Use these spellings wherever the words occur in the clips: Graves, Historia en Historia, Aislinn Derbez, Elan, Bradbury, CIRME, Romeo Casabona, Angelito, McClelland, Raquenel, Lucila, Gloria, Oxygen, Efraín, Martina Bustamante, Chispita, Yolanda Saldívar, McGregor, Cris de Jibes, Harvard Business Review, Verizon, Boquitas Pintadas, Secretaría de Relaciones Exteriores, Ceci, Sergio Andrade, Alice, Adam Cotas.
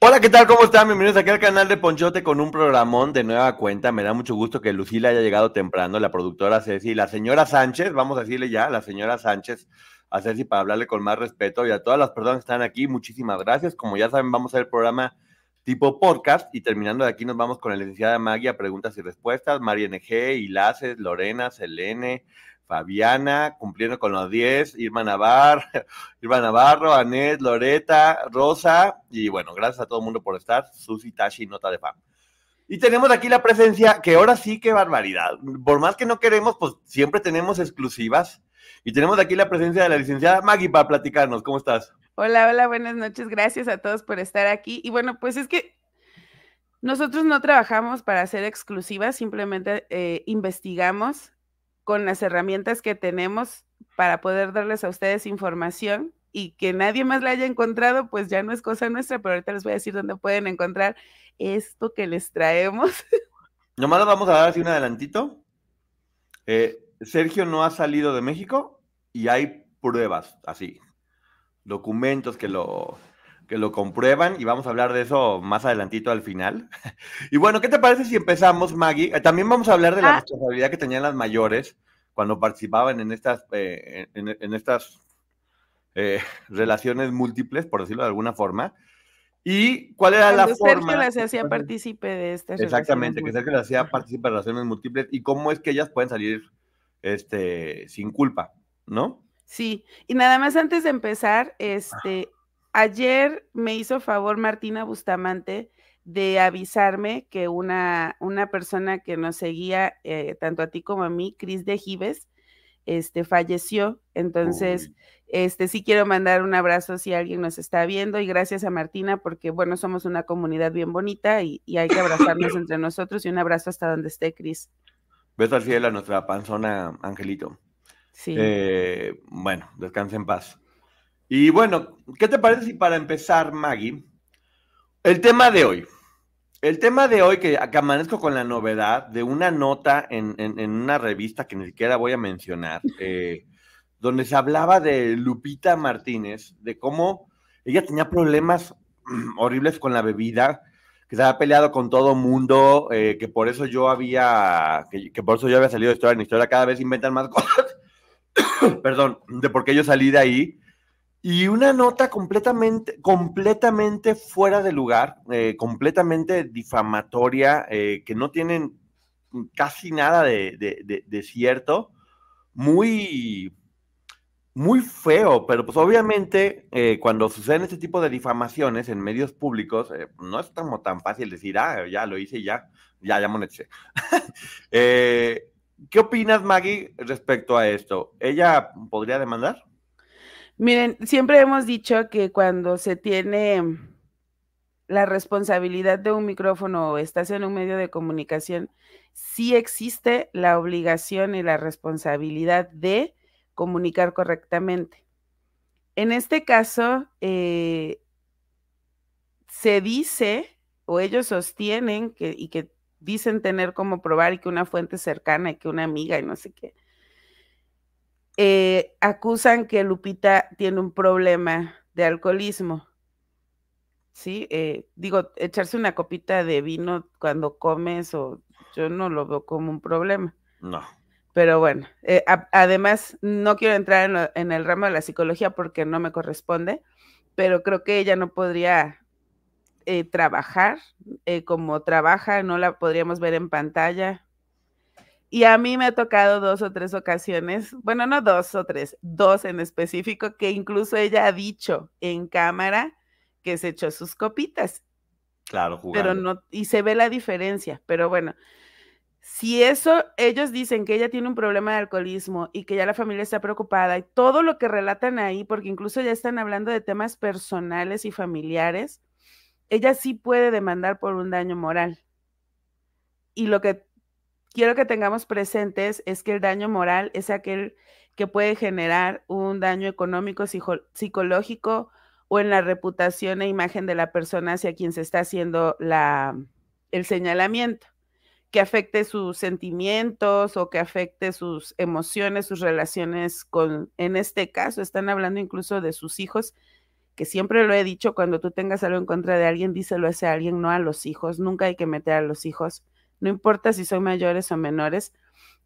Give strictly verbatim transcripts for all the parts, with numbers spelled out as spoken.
Hola, ¿qué tal? ¿Cómo están? Bienvenidos aquí al canal de Ponchote con un programón de nueva cuenta. Me da mucho gusto que Lucila haya llegado temprano, la productora Ceci, la señora Sánchez, vamos a decirle ya, la señora Sánchez, a Ceci para hablarle con más respeto, y a todas las personas que están aquí, muchísimas gracias. Como ya saben, vamos a hacer el programa tipo podcast y terminando de aquí nos vamos con la licenciada Maggie a preguntas y respuestas, María N G, Hilaces, Lorena, Selene, Fabiana, cumpliendo con los diez, Irma Navarro, Irma Navarro, Anés, Loreta, Rosa, y bueno, gracias a todo el mundo por estar, Susi, Tashi, Nota de Fam. Y tenemos aquí la presencia, que ahora sí, qué barbaridad, por más que no queremos, pues siempre tenemos exclusivas, y tenemos aquí la presencia de la licenciada Maggie para platicarnos. ¿Cómo estás? Hola, hola, buenas noches, gracias a todos por estar aquí, y bueno, pues es que nosotros no trabajamos para ser exclusivas, simplemente eh, investigamos con las herramientas que tenemos para poder darles a ustedes información, y que nadie más la haya encontrado, pues ya no es cosa nuestra, pero ahorita les voy a decir dónde pueden encontrar esto que les traemos. Nomás nos vamos a dar así un adelantito. Eh, Sergio no ha salido de México y hay pruebas, así, documentos que lo... que lo comprueban, y vamos a hablar de eso más adelantito al final. Y bueno, ¿qué te parece si empezamos, Maggie? También vamos a hablar de la ah. responsabilidad que tenían las mayores cuando participaban en estas, eh, en, en estas eh, relaciones múltiples, por decirlo de alguna forma. ¿Y cuál era cuando la Sergio forma? Sergio las hacía partícipe de estas Exactamente, que Sergio las hacía partícipe de relaciones múltiples, y cómo es que ellas pueden salir este, sin culpa, ¿no? Sí, y nada más antes de empezar, este... Ah. ayer me hizo favor Martina Bustamante de avisarme que una, una persona que nos seguía, eh, tanto a ti como a mí, Cris de Jibes, este, falleció. Entonces, Uy. este, sí quiero mandar un abrazo si alguien nos está viendo, y gracias a Martina porque, bueno, somos una comunidad bien bonita y, y hay que abrazarnos entre nosotros, y un abrazo hasta donde esté, Cris. Beso al cielo a nuestra panzona, Angelito. Sí. Eh, bueno, descanse en paz. Y bueno, ¿qué te parece si para empezar, Maggie, el tema de hoy? El tema de hoy que, que amanezco con la novedad de una nota en, en, en una revista que ni siquiera voy a mencionar, eh, donde se hablaba de Lupita Martínez, de cómo ella tenía problemas horribles con la bebida, que se había peleado con todo mundo, eh, que por eso yo había, que, que por eso yo había salido de historia en historia, cada vez inventan más cosas, perdón, de por qué yo salí de ahí. Y una nota completamente, completamente fuera de lugar, eh, completamente difamatoria, eh, que no tienen casi nada de, de, de, de cierto, muy, muy feo, pero pues obviamente eh, cuando suceden este tipo de difamaciones en medios públicos, eh, no es como tan fácil decir, ah, ya lo hice, ya, ya, ya moneticé. eh, ¿Qué opinas, Maggie, respecto a esto? ¿Ella podría demandar? Miren, siempre hemos dicho que cuando se tiene la responsabilidad de un micrófono o estás en un medio de comunicación, sí existe la obligación y la responsabilidad de comunicar correctamente. En este caso, eh, se dice, o ellos sostienen, que, y que dicen tener como probar, y que una fuente cercana, y que una amiga, y no sé qué. Eh, acusan que Lupita tiene un problema de alcoholismo, ¿sí? Eh, digo, echarse una copita de vino cuando comes, o yo no lo veo como un problema. No. Pero bueno, eh, a, además no quiero entrar en, lo, en el ramo de la psicología porque no me corresponde, pero creo que ella no podría eh, trabajar eh, como trabaja, no la podríamos ver en pantalla. Y a mí me ha tocado dos o tres ocasiones, bueno, no dos o tres, dos en específico, que incluso ella ha dicho en cámara que se echó sus copitas. Claro, jugando. Pero no, y se ve la diferencia, pero bueno. Si eso, ellos dicen que ella tiene un problema de alcoholismo y que ya la familia está preocupada y todo lo que relatan ahí, porque incluso ya están hablando de temas personales y familiares, ella sí puede demandar por un daño moral. Y lo que quiero que tengamos presentes es que el daño moral es aquel que puede generar un daño económico, psicológico o en la reputación e imagen de la persona hacia quien se está haciendo la, el señalamiento, que afecte sus sentimientos o que afecte sus emociones, sus relaciones con, en este caso, están hablando incluso de sus hijos, que siempre lo he dicho, cuando tú tengas algo en contra de alguien, díselo a alguien, no a los hijos, nunca hay que meter a los hijos, no importa si son mayores o menores.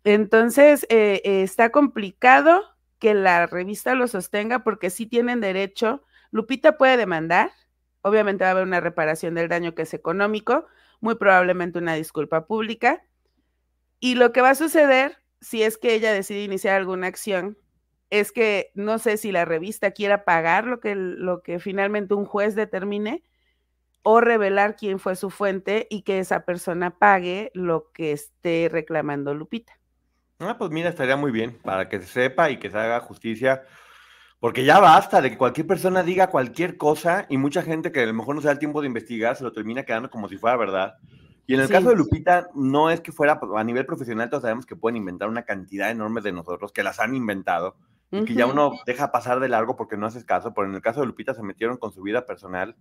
Entonces, eh, eh, está complicado que la revista lo sostenga porque sí tienen derecho, Lupita puede demandar, obviamente va a haber una reparación del daño que es económico, muy probablemente una disculpa pública, y lo que va a suceder, si es que ella decide iniciar alguna acción, es que no sé si la revista quiera pagar lo que, lo que finalmente un juez determine, o revelar quién fue su fuente y que esa persona pague lo que esté reclamando Lupita. Ah, pues mira, estaría muy bien, para que se sepa y que se haga justicia, porque ya basta de que cualquier persona diga cualquier cosa y mucha gente que a lo mejor no se da el tiempo de investigar se lo termina quedando como si fuera verdad. Y en el sí. caso de Lupita, no es que fuera a nivel profesional, todos sabemos que pueden inventar una cantidad enorme de nosotros, que las han inventado, y uh-huh. que ya uno deja pasar de largo porque no haces caso, pero en el caso de Lupita se metieron con su vida personal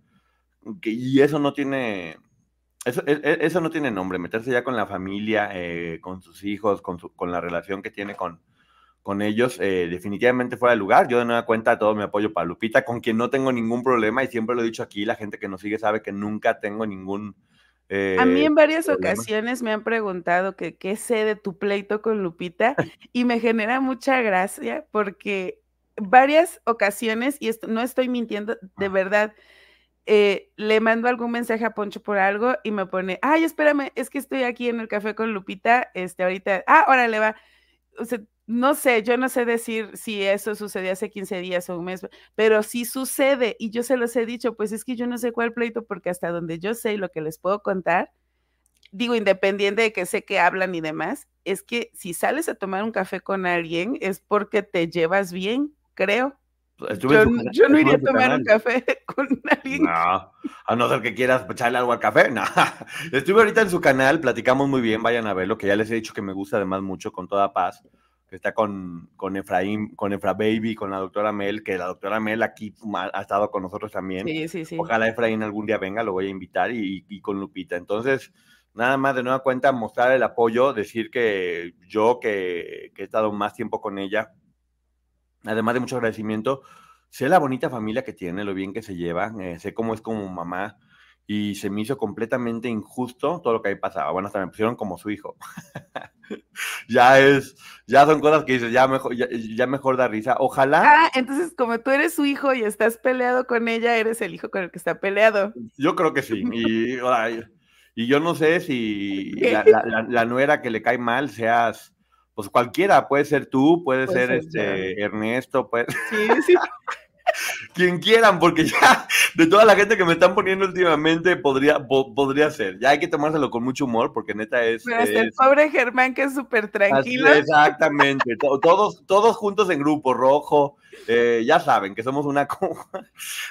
que, y eso no tiene... Eso, eso no tiene nombre, meterse ya con la familia, eh, con sus hijos, con, su, con la relación que tiene con... con ellos, eh, definitivamente fuera de lugar. Yo de nueva cuenta todo mi apoyo para Lupita, con quien no tengo ningún problema, y siempre lo he dicho aquí, la gente que nos sigue sabe que nunca tengo ningún eh, a mí en varias problema. Ocasiones me han preguntado que qué sé de tu pleito con Lupita, y me genera mucha gracia, porque varias ocasiones, y esto, no estoy mintiendo, de verdad, eh, le mando algún mensaje a Poncho por algo, y me pone, ay, espérame, es que estoy aquí en el café con Lupita, este, ahorita, ah, órale, va, o sea, no sé, yo no sé decir si eso sucedió hace quince días o un mes, pero sí sucede, y yo se los he dicho, pues es que yo no sé cuál pleito, porque hasta donde yo sé y lo que les puedo contar, digo, independiente de que sé que hablan y demás, es que si sales a tomar un café con alguien es porque te llevas bien, creo. Estuve yo, su, yo no iría a tomar canal. un café con alguien. No, a no ser que quieras echarle algo al café, no. Estuve ahorita en su canal, platicamos muy bien, vayan a verlo, que ya les he dicho que me gusta además mucho, Con Toda Paz, que está con, con Efraín, con Efra Baby, con la doctora Mel, que la doctora Mel aquí ha estado con nosotros también. Sí, sí, sí. Ojalá Efraín algún día venga, lo voy a invitar, y, y con Lupita. Entonces, nada más de nueva cuenta, mostrar el apoyo, decir que yo, que, que he estado más tiempo con ella, además de mucho agradecimiento, sé la bonita familia que tiene, lo bien que se lleva, eh, sé cómo es como mamá, y se me hizo completamente injusto todo lo que ahí pasaba. Bueno, hasta me pusieron como su hijo. ya es, ya son cosas que dices, ya mejor, ya, ya mejor da risa. Ojalá. Ah, entonces como tú eres su hijo y estás peleado con ella, eres el hijo con el que está peleado. Yo creo que sí. Y, y yo no sé si la, la, la, la nuera que le cae mal seas, pues cualquiera, puede ser tú, puede, puede ser, ser este yo. Ernesto, puede... Sí, sí. Quien quieran, porque ya de toda la gente que me están poniendo últimamente podría, po, podría ser, ya hay que tomárselo con mucho humor, porque neta es, pero hasta es... el pobre Germán, que es súper tranquilo. Así, exactamente, todos, todos juntos en grupo rojo, eh, ya saben que somos una,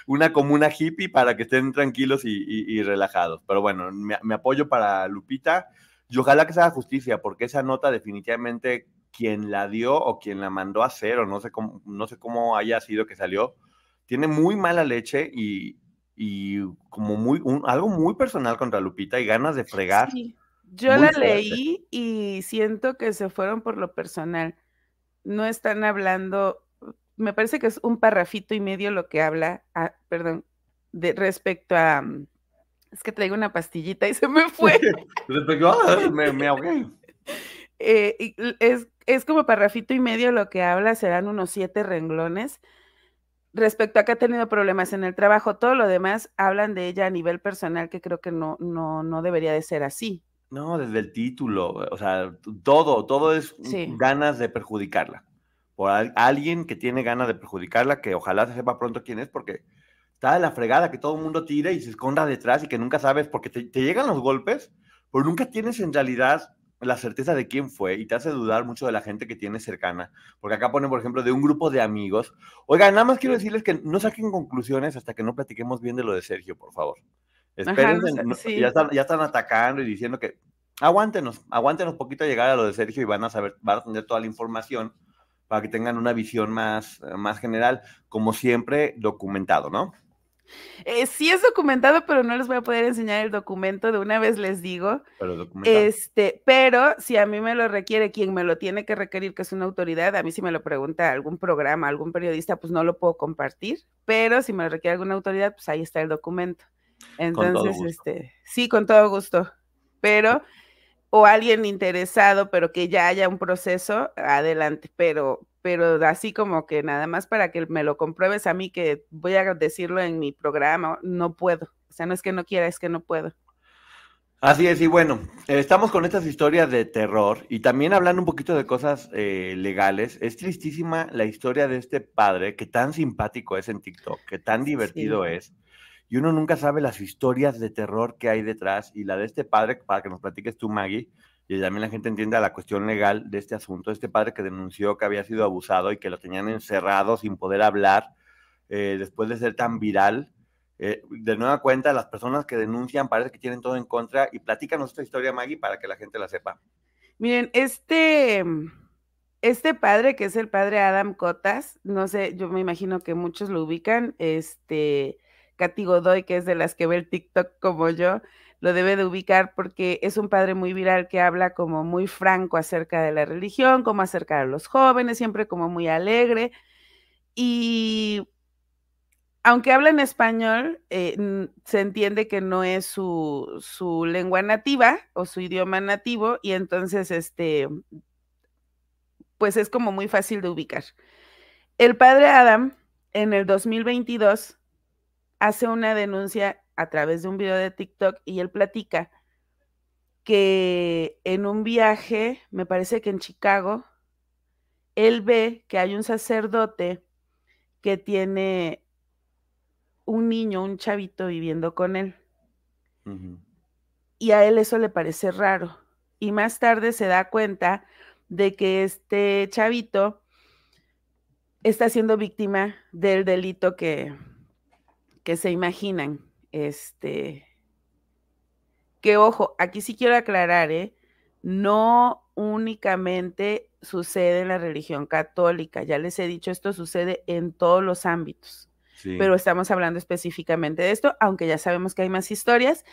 una comuna hippie para que estén tranquilos y, y, y relajados, pero bueno, me, me apoyo para Lupita, y ojalá que se haga justicia, porque esa nota definitivamente quien la dio o quien la mandó a hacer, o no sé cómo, no sé cómo haya sido que salió, tiene muy mala leche y, y como muy un, algo muy personal contra Lupita y ganas de fregar. Sí. Yo la fuerte. leí y siento que se fueron por lo personal. No están hablando, me parece que es un parrafito y medio lo que habla, a, perdón, de respecto a... Es que traigo una pastillita y se me fue. me, me ahogué. eh, es, es como parrafito y medio lo que habla, serán unos siete renglones. Respecto a que ha tenido problemas en el trabajo, todo lo demás hablan de ella a nivel personal, que creo que no, no, no debería de ser así. No, desde el título, o sea, todo, todo es sí. ganas de perjudicarla. Por al, alguien que tiene ganas de perjudicarla, que ojalá se sepa pronto quién es, porque está de la fregada que todo el mundo tira y se esconda detrás y que nunca sabes, porque te, te llegan los golpes, pero nunca tienes en realidad la certeza de quién fue y te hace dudar mucho de la gente que tienes cercana. Porque acá ponen, por ejemplo, de un grupo de amigos. Oiga, nada más quiero decirles que no saquen conclusiones hasta que no platiquemos bien de lo de Sergio, por favor. Espérense, Ajá, no, sí. ya, están, ya están atacando y diciendo que aguántenos, aguántenos poquito a llegar a lo de Sergio y van a saber, van a tener toda la información para que tengan una visión más, más general, como siempre, documentado, ¿no? Eh, sí es documentado, pero no les voy a poder enseñar el documento, de una vez les digo. Pero documentado. Este, pero si a mí me lo requiere quien me lo tiene que requerir, que es una autoridad, a mí si me lo pregunta algún programa, algún periodista, pues no lo puedo compartir, pero si me lo requiere alguna autoridad, pues ahí está el documento. Entonces, este, sí, con todo gusto, pero, o alguien interesado, pero que ya haya un proceso, adelante, pero... pero así como que nada más para que me lo compruebes a mí, que voy a decirlo en mi programa, no puedo. O sea, no es que no quiera, es que no puedo. Así es, y bueno, estamos con estas historias de terror y también hablando un poquito de cosas eh, legales. Es tristísima la historia de este padre que tan simpático es en TikTok, que tan divertido sí. es. Y uno nunca sabe las historias de terror que hay detrás, y la de este padre, para que nos platiques tú, Maggie, y también la gente entienda la cuestión legal de este asunto. Este padre que denunció que había sido abusado y que lo tenían encerrado sin poder hablar eh, después de ser tan viral. Eh, de nueva cuenta, las personas que denuncian parece que tienen todo en contra. Y platícanos esta historia, Maggie, para que la gente la sepa. Miren, este, este padre, que es el padre Adam Cotas, no sé, yo me imagino que muchos lo ubican, este... Katy Godoy, que es de las que ve el TikTok como yo, lo debe de ubicar porque es un padre muy viral que habla como muy franco acerca de la religión, como acerca de los jóvenes, siempre como muy alegre. Y aunque habla en español, eh, se entiende que no es su, su lengua nativa o su idioma nativo, y entonces este, pues es como muy fácil de ubicar. El padre Adam, en el dos mil veintidós, hace una denuncia a través de un video de TikTok y él platica que en un viaje, me parece que en Chicago, él ve que hay un sacerdote que tiene un niño, un chavito viviendo con él. Uh-huh. Y a él eso le parece raro. Y más tarde se da cuenta de que este chavito está siendo víctima del delito que... que se imaginan, este, que ojo, aquí sí quiero aclarar, ¿eh? No únicamente sucede en la religión católica, ya les he dicho, esto sucede en todos los ámbitos, sí. pero estamos hablando específicamente de esto, aunque ya sabemos que hay más historias,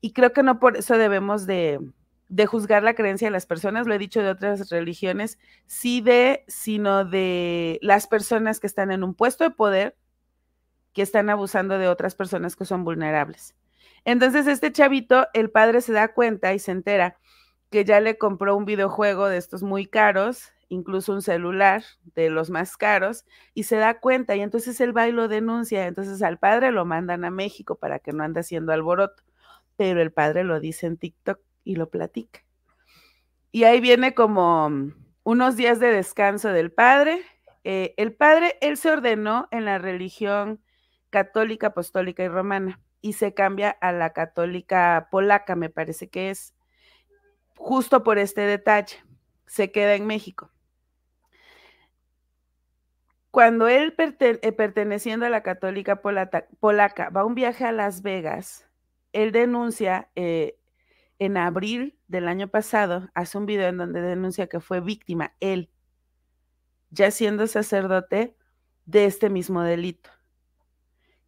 y creo que no por eso debemos de, de juzgar la creencia de las personas, lo he dicho de otras religiones, sí de, sino de las personas que están en un puesto de poder, que están abusando de otras personas que son vulnerables. Entonces este chavito, el padre se da cuenta y se entera que ya le compró un videojuego de estos muy caros, incluso un celular de los más caros, y se da cuenta, y entonces él va y lo denuncia, entonces al padre lo mandan a México para que no ande haciendo alboroto, pero el padre lo dice en TikTok y lo platica. Y ahí viene como unos días de descanso del padre. Eh, el padre, él se ordenó en la religión católica, apostólica y romana, y se cambia a la católica polaca, me parece que es, justo por este detalle, se queda en México. Cuando él, pertene perteneciendo a la católica polata polaca, va a un viaje a Las Vegas, él denuncia, eh, en abril del año pasado, hace un video en donde denuncia que fue víctima, él, ya siendo sacerdote, de este mismo delito,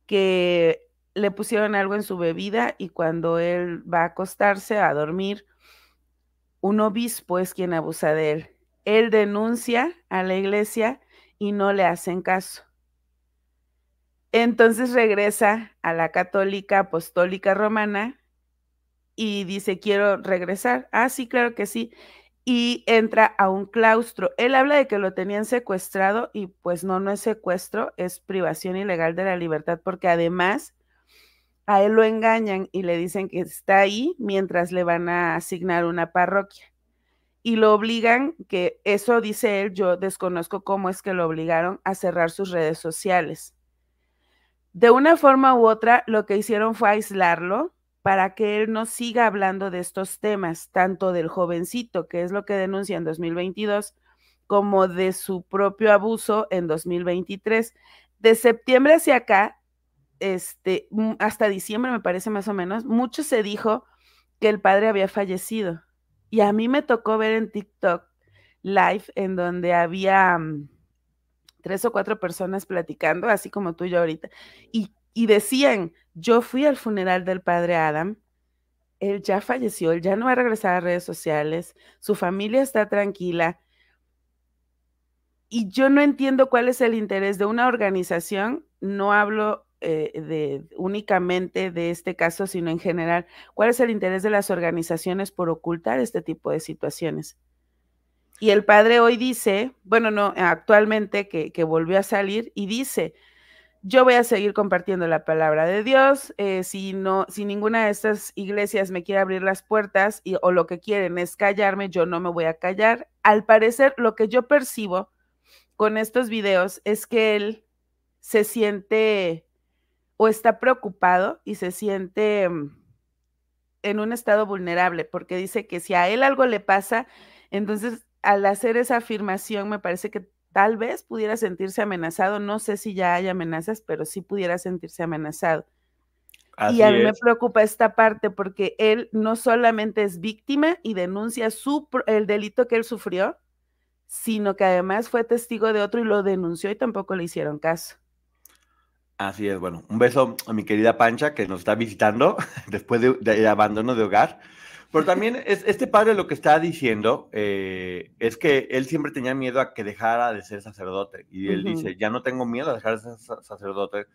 que le pusieron algo en su bebida y cuando él va a acostarse, a dormir, un obispo es quien abusa de él. Él denuncia a la iglesia y no le hacen caso. Entonces regresa a la católica apostólica romana y dice, quiero regresar. Ah, sí, claro que sí. y entra a un claustro. Él habla de que lo tenían secuestrado y pues no, no es secuestro, es privación ilegal de la libertad, porque además a él lo engañan y le dicen que está ahí mientras le van a asignar una parroquia. Y lo obligan, que eso dice él, yo desconozco cómo es que lo obligaron a cerrar sus redes sociales. De una forma u otra, lo que hicieron fue aislarlo para que él no siga hablando de estos temas, tanto del jovencito, que es lo que denuncia en dos mil veintidós, como de su propio abuso en dos mil veintitrés. De septiembre hacia acá, este, hasta diciembre me parece más o menos, mucho se dijo que el padre había fallecido. Y a mí me tocó ver en TikTok live en donde había um, tres o cuatro personas platicando, así como tú y yo ahorita, y, y decían, yo fui al funeral del padre Adam, él ya falleció, él ya no va a regresar a redes sociales, su familia está tranquila, y yo no entiendo cuál es el interés de una organización, no hablo eh, de, únicamente de este caso, sino en general, cuál es el interés de las organizaciones por ocultar este tipo de situaciones. Y el padre hoy dice, bueno, no, actualmente que, que volvió a salir y dice, yo voy a seguir compartiendo la palabra de Dios, eh, si, no, si ninguna de estas iglesias me quiere abrir las puertas y, o lo que quieren es callarme, yo no me voy a callar. Al parecer, lo que yo percibo con estos videos es que él se siente o está preocupado y se siente en un estado vulnerable, porque dice que si a él algo le pasa, entonces al hacer esa afirmación me parece que tal vez pudiera sentirse amenazado, no sé si ya hay amenazas, pero sí pudiera sentirse amenazado. Así y a mí es. Me preocupa esta parte porque él no solamente es víctima y denuncia su, el delito que él sufrió, sino que además fue testigo de otro y lo denunció y tampoco le hicieron caso. Así es, bueno, un beso a mi querida Pancha que nos está visitando después de, de, de abandono de hogar. Pero también es, este padre lo que está diciendo eh, es que él siempre tenía miedo a que dejara de ser sacerdote. Y él uh-huh. dice, ya no tengo miedo a dejar de ser sacerdote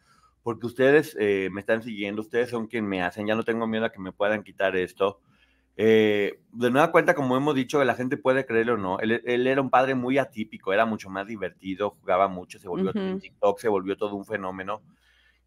porque ustedes eh, me están siguiendo, ustedes son quien me hacen, ya no tengo miedo a que me puedan quitar esto. Eh, de nueva cuenta, como hemos dicho, la gente puede creerlo o no. Él, él era un padre muy atípico, era mucho más divertido, jugaba mucho, se volvió uh-huh. en TikTok, se volvió todo un fenómeno.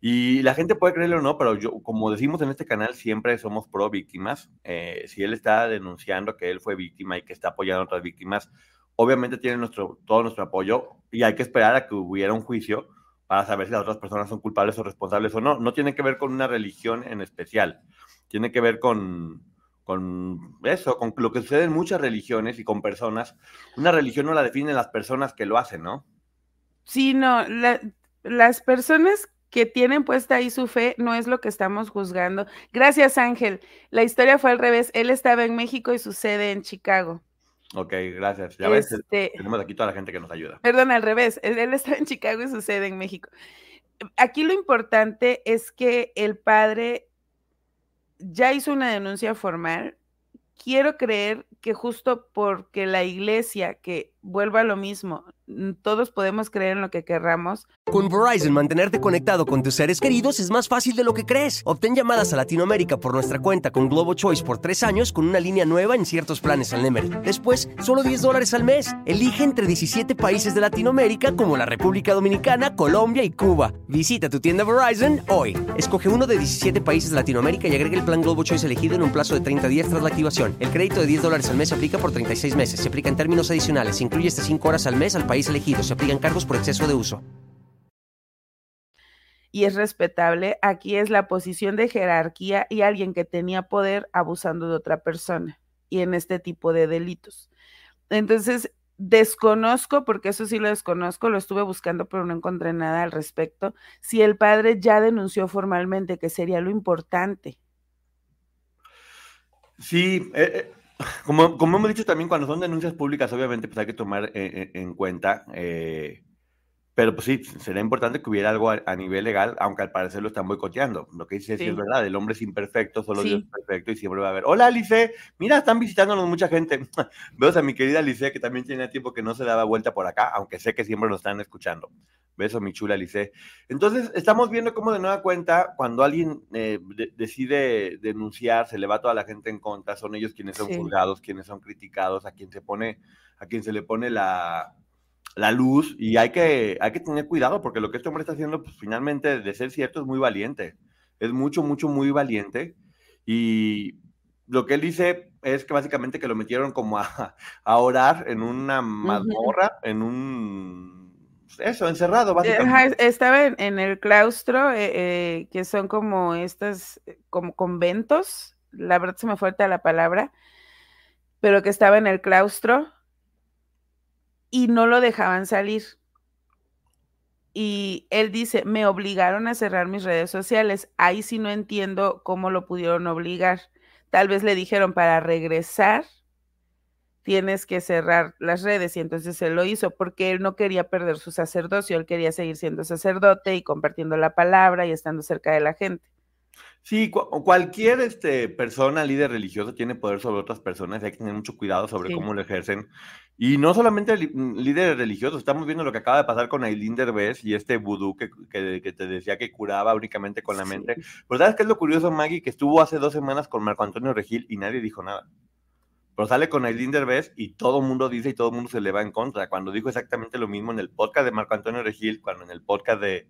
Y la gente puede creerlo o no, pero yo, como decimos en este canal, siempre somos pro víctimas. Eh, si él está denunciando que él fue víctima y que está apoyando a otras víctimas, obviamente tiene nuestro, todo nuestro apoyo y hay que esperar a que hubiera un juicio para saber si las otras personas son culpables o responsables o no. No tiene que ver con una religión en especial. Tiene que ver con, con eso, con lo que sucede en muchas religiones y con personas. Una religión no la definen las personas que lo hacen, ¿no? Sí, no. La, las personas que tienen puesta ahí su fe, no es lo que estamos juzgando. Gracias, Ángel. La historia fue al revés. Él estaba en México y su sede en Chicago. Ok, gracias. Ya este, ves, tenemos aquí toda la gente que nos ayuda. Perdón, al revés. Él estaba en Chicago y su sede en México. Aquí lo importante es que el padre ya hizo una denuncia formal. Quiero creer que justo porque la iglesia, que vuelva a lo mismo, todos podemos creer en lo que querramos. Con Verizon, mantenerte conectado con tus seres queridos es más fácil de lo que crees. Obtén llamadas a Latinoamérica por nuestra cuenta con Globo Choice por tres años con una línea nueva en ciertos planes al Nemer. Después, solo diez dólares al mes. Elige entre diecisiete países de Latinoamérica como la República Dominicana, Colombia y Cuba. Visita tu tienda Verizon hoy. Escoge uno de diecisiete países de Latinoamérica y agrega el plan Globo Choice elegido en un plazo de treinta días tras la activación. El crédito de diez dólares al mes se aplica por treinta y seis meses. Se aplica en términos adicionales. Se incluye hasta cinco horas al mes al país elegido. Se aplican cargos por exceso de uso. Y es respetable. Aquí es la posición de jerarquía y alguien que tenía poder abusando de otra persona y en este tipo de delitos. Entonces, desconozco, porque eso sí lo desconozco, lo estuve buscando, pero no encontré nada al respecto. Si el padre ya denunció formalmente, que sería lo importante. Sí, eh, eh, como, como hemos dicho también, cuando son denuncias públicas, obviamente pues hay que tomar eh, en cuenta eh, Pero pues sí, sería importante que hubiera algo a, a nivel legal, aunque al parecer lo están boicoteando. Lo que dice sí. es verdad, el hombre es imperfecto, solo sí. Dios es perfecto y siempre va a haber. Hola, Alice, mira, están visitándonos mucha gente. Veo a mi querida Alice, que también tiene tiempo que no se daba vuelta por acá, aunque sé que siempre nos están escuchando. Beso, mi chula Alice. Entonces, estamos viendo cómo de nueva cuenta, cuando alguien eh, de, decide denunciar, se le va toda la gente en contra, son ellos quienes son sí. juzgados, quienes son criticados, a quien se pone, a quien se le pone la... la luz, y hay que, hay que tener cuidado, porque lo que este hombre está haciendo, pues finalmente, de ser cierto, es muy valiente. Es mucho, mucho, muy valiente. Y lo que él dice es que básicamente que lo metieron como a, a orar en una mazmorra, uh-huh. en un... eso, encerrado, básicamente. Estaba en, en el claustro, eh, eh, que son como estas, como conventos, la verdad se me fue la palabra, pero que estaba en el claustro, y no lo dejaban salir. Y él dice, me obligaron a cerrar mis redes sociales. Ahí sí no entiendo cómo lo pudieron obligar. Tal vez le dijeron, para regresar, tienes que cerrar las redes. Y entonces él lo hizo, porque él no quería perder su sacerdocio. Él quería seguir siendo sacerdote y compartiendo la palabra y estando cerca de la gente. Sí, cu cualquier este, persona, líder religioso, tiene poder sobre otras personas, hay que tener mucho cuidado sobre sí. cómo lo ejercen, y no solamente líderes religiosos, estamos viendo lo que acaba de pasar con Aislinn Derbez y este vudú que, que, que te decía que curaba únicamente con la sí. mente, pero ¿sabes qué es lo curioso, Maggie? Que estuvo hace dos semanas con Marco Antonio Regil y nadie dijo nada, pero sale con Aislinn Derbez y todo el mundo dice y todo el mundo se le va en contra, cuando dijo exactamente lo mismo en el podcast de Marco Antonio Regil, cuando en el podcast de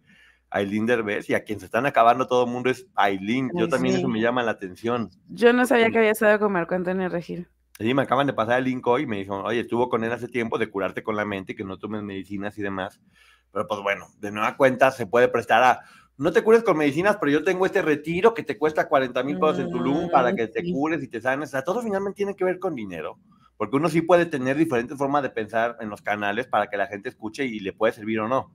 Aislinn Derbez, y a quien se están acabando todo el mundo es Aislinn. Yo Ay, también sí. eso me llama la atención. Yo no sabía que había estado con Marco Antonio Regil. Sí, me acaban de pasar el link hoy y me dijeron, oye, estuvo con él hace tiempo de curarte con la mente y que no tomes medicinas y demás. Pero pues bueno, de nueva cuenta se puede prestar a, no te cures con medicinas, pero yo tengo este retiro que te cuesta cuarenta mil pesos en Tulum para que te cures y te sanes. O sea, todo finalmente tiene que ver con dinero. Porque uno sí puede tener diferentes formas de pensar en los canales para que la gente escuche y le puede servir o no.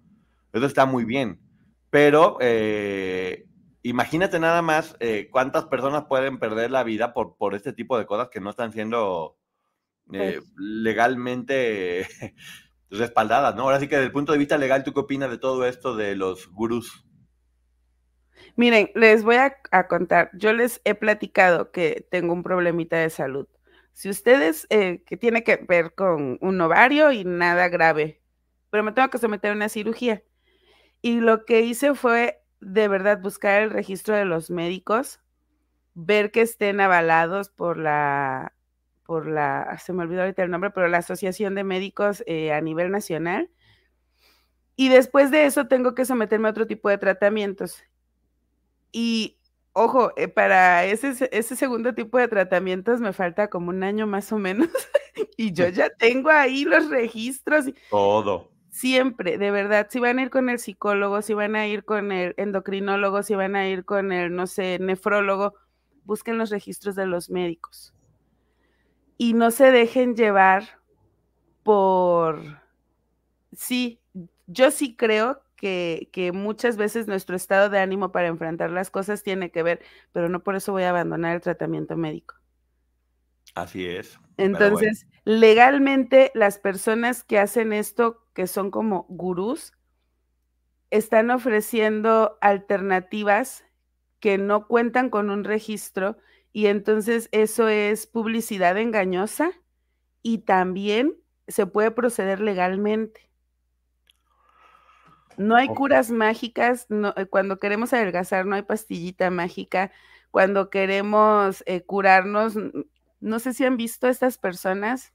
Eso está muy bien. Pero eh, imagínate nada más eh, cuántas personas pueden perder la vida por, por este tipo de cosas que no están siendo eh, sí. legalmente eh, respaldadas, ¿no? Ahora sí que desde el punto de vista legal, ¿tú qué opinas de todo esto de los gurús? Miren, les voy a, a contar. Yo les he platicado que tengo un problemita de salud. Si ustedes, eh, que tiene que ver con un ovario y nada grave, pero me tengo que someter a una cirugía. Y lo que hice fue, de verdad, buscar el registro de los médicos, ver que estén avalados por la, por la, se me olvidó ahorita el nombre, pero la Asociación de Médicos eh, a nivel nacional. Y después de eso tengo que someterme a otro tipo de tratamientos. Y, ojo, eh, para ese, ese segundo tipo de tratamientos me falta como un año más o menos. Y yo ya tengo ahí los registros. Todo. Siempre, de verdad, si van a ir con el psicólogo, si van a ir con el endocrinólogo, si van a ir con el, no sé, nefrólogo, busquen los registros de los médicos. Y no se dejen llevar por... Sí, yo sí creo que, que muchas veces nuestro estado de ánimo para enfrentar las cosas tiene que ver, pero no por eso voy a abandonar el tratamiento médico. Así es. Entonces, bueno. Legalmente las personas que hacen esto, que son como gurús, están ofreciendo alternativas que no cuentan con un registro y entonces eso es publicidad engañosa y también se puede proceder legalmente. No hay curas mágicas, no, cuando queremos adelgazar no hay pastillita mágica, cuando queremos eh, curarnos... No sé si han visto estas personas,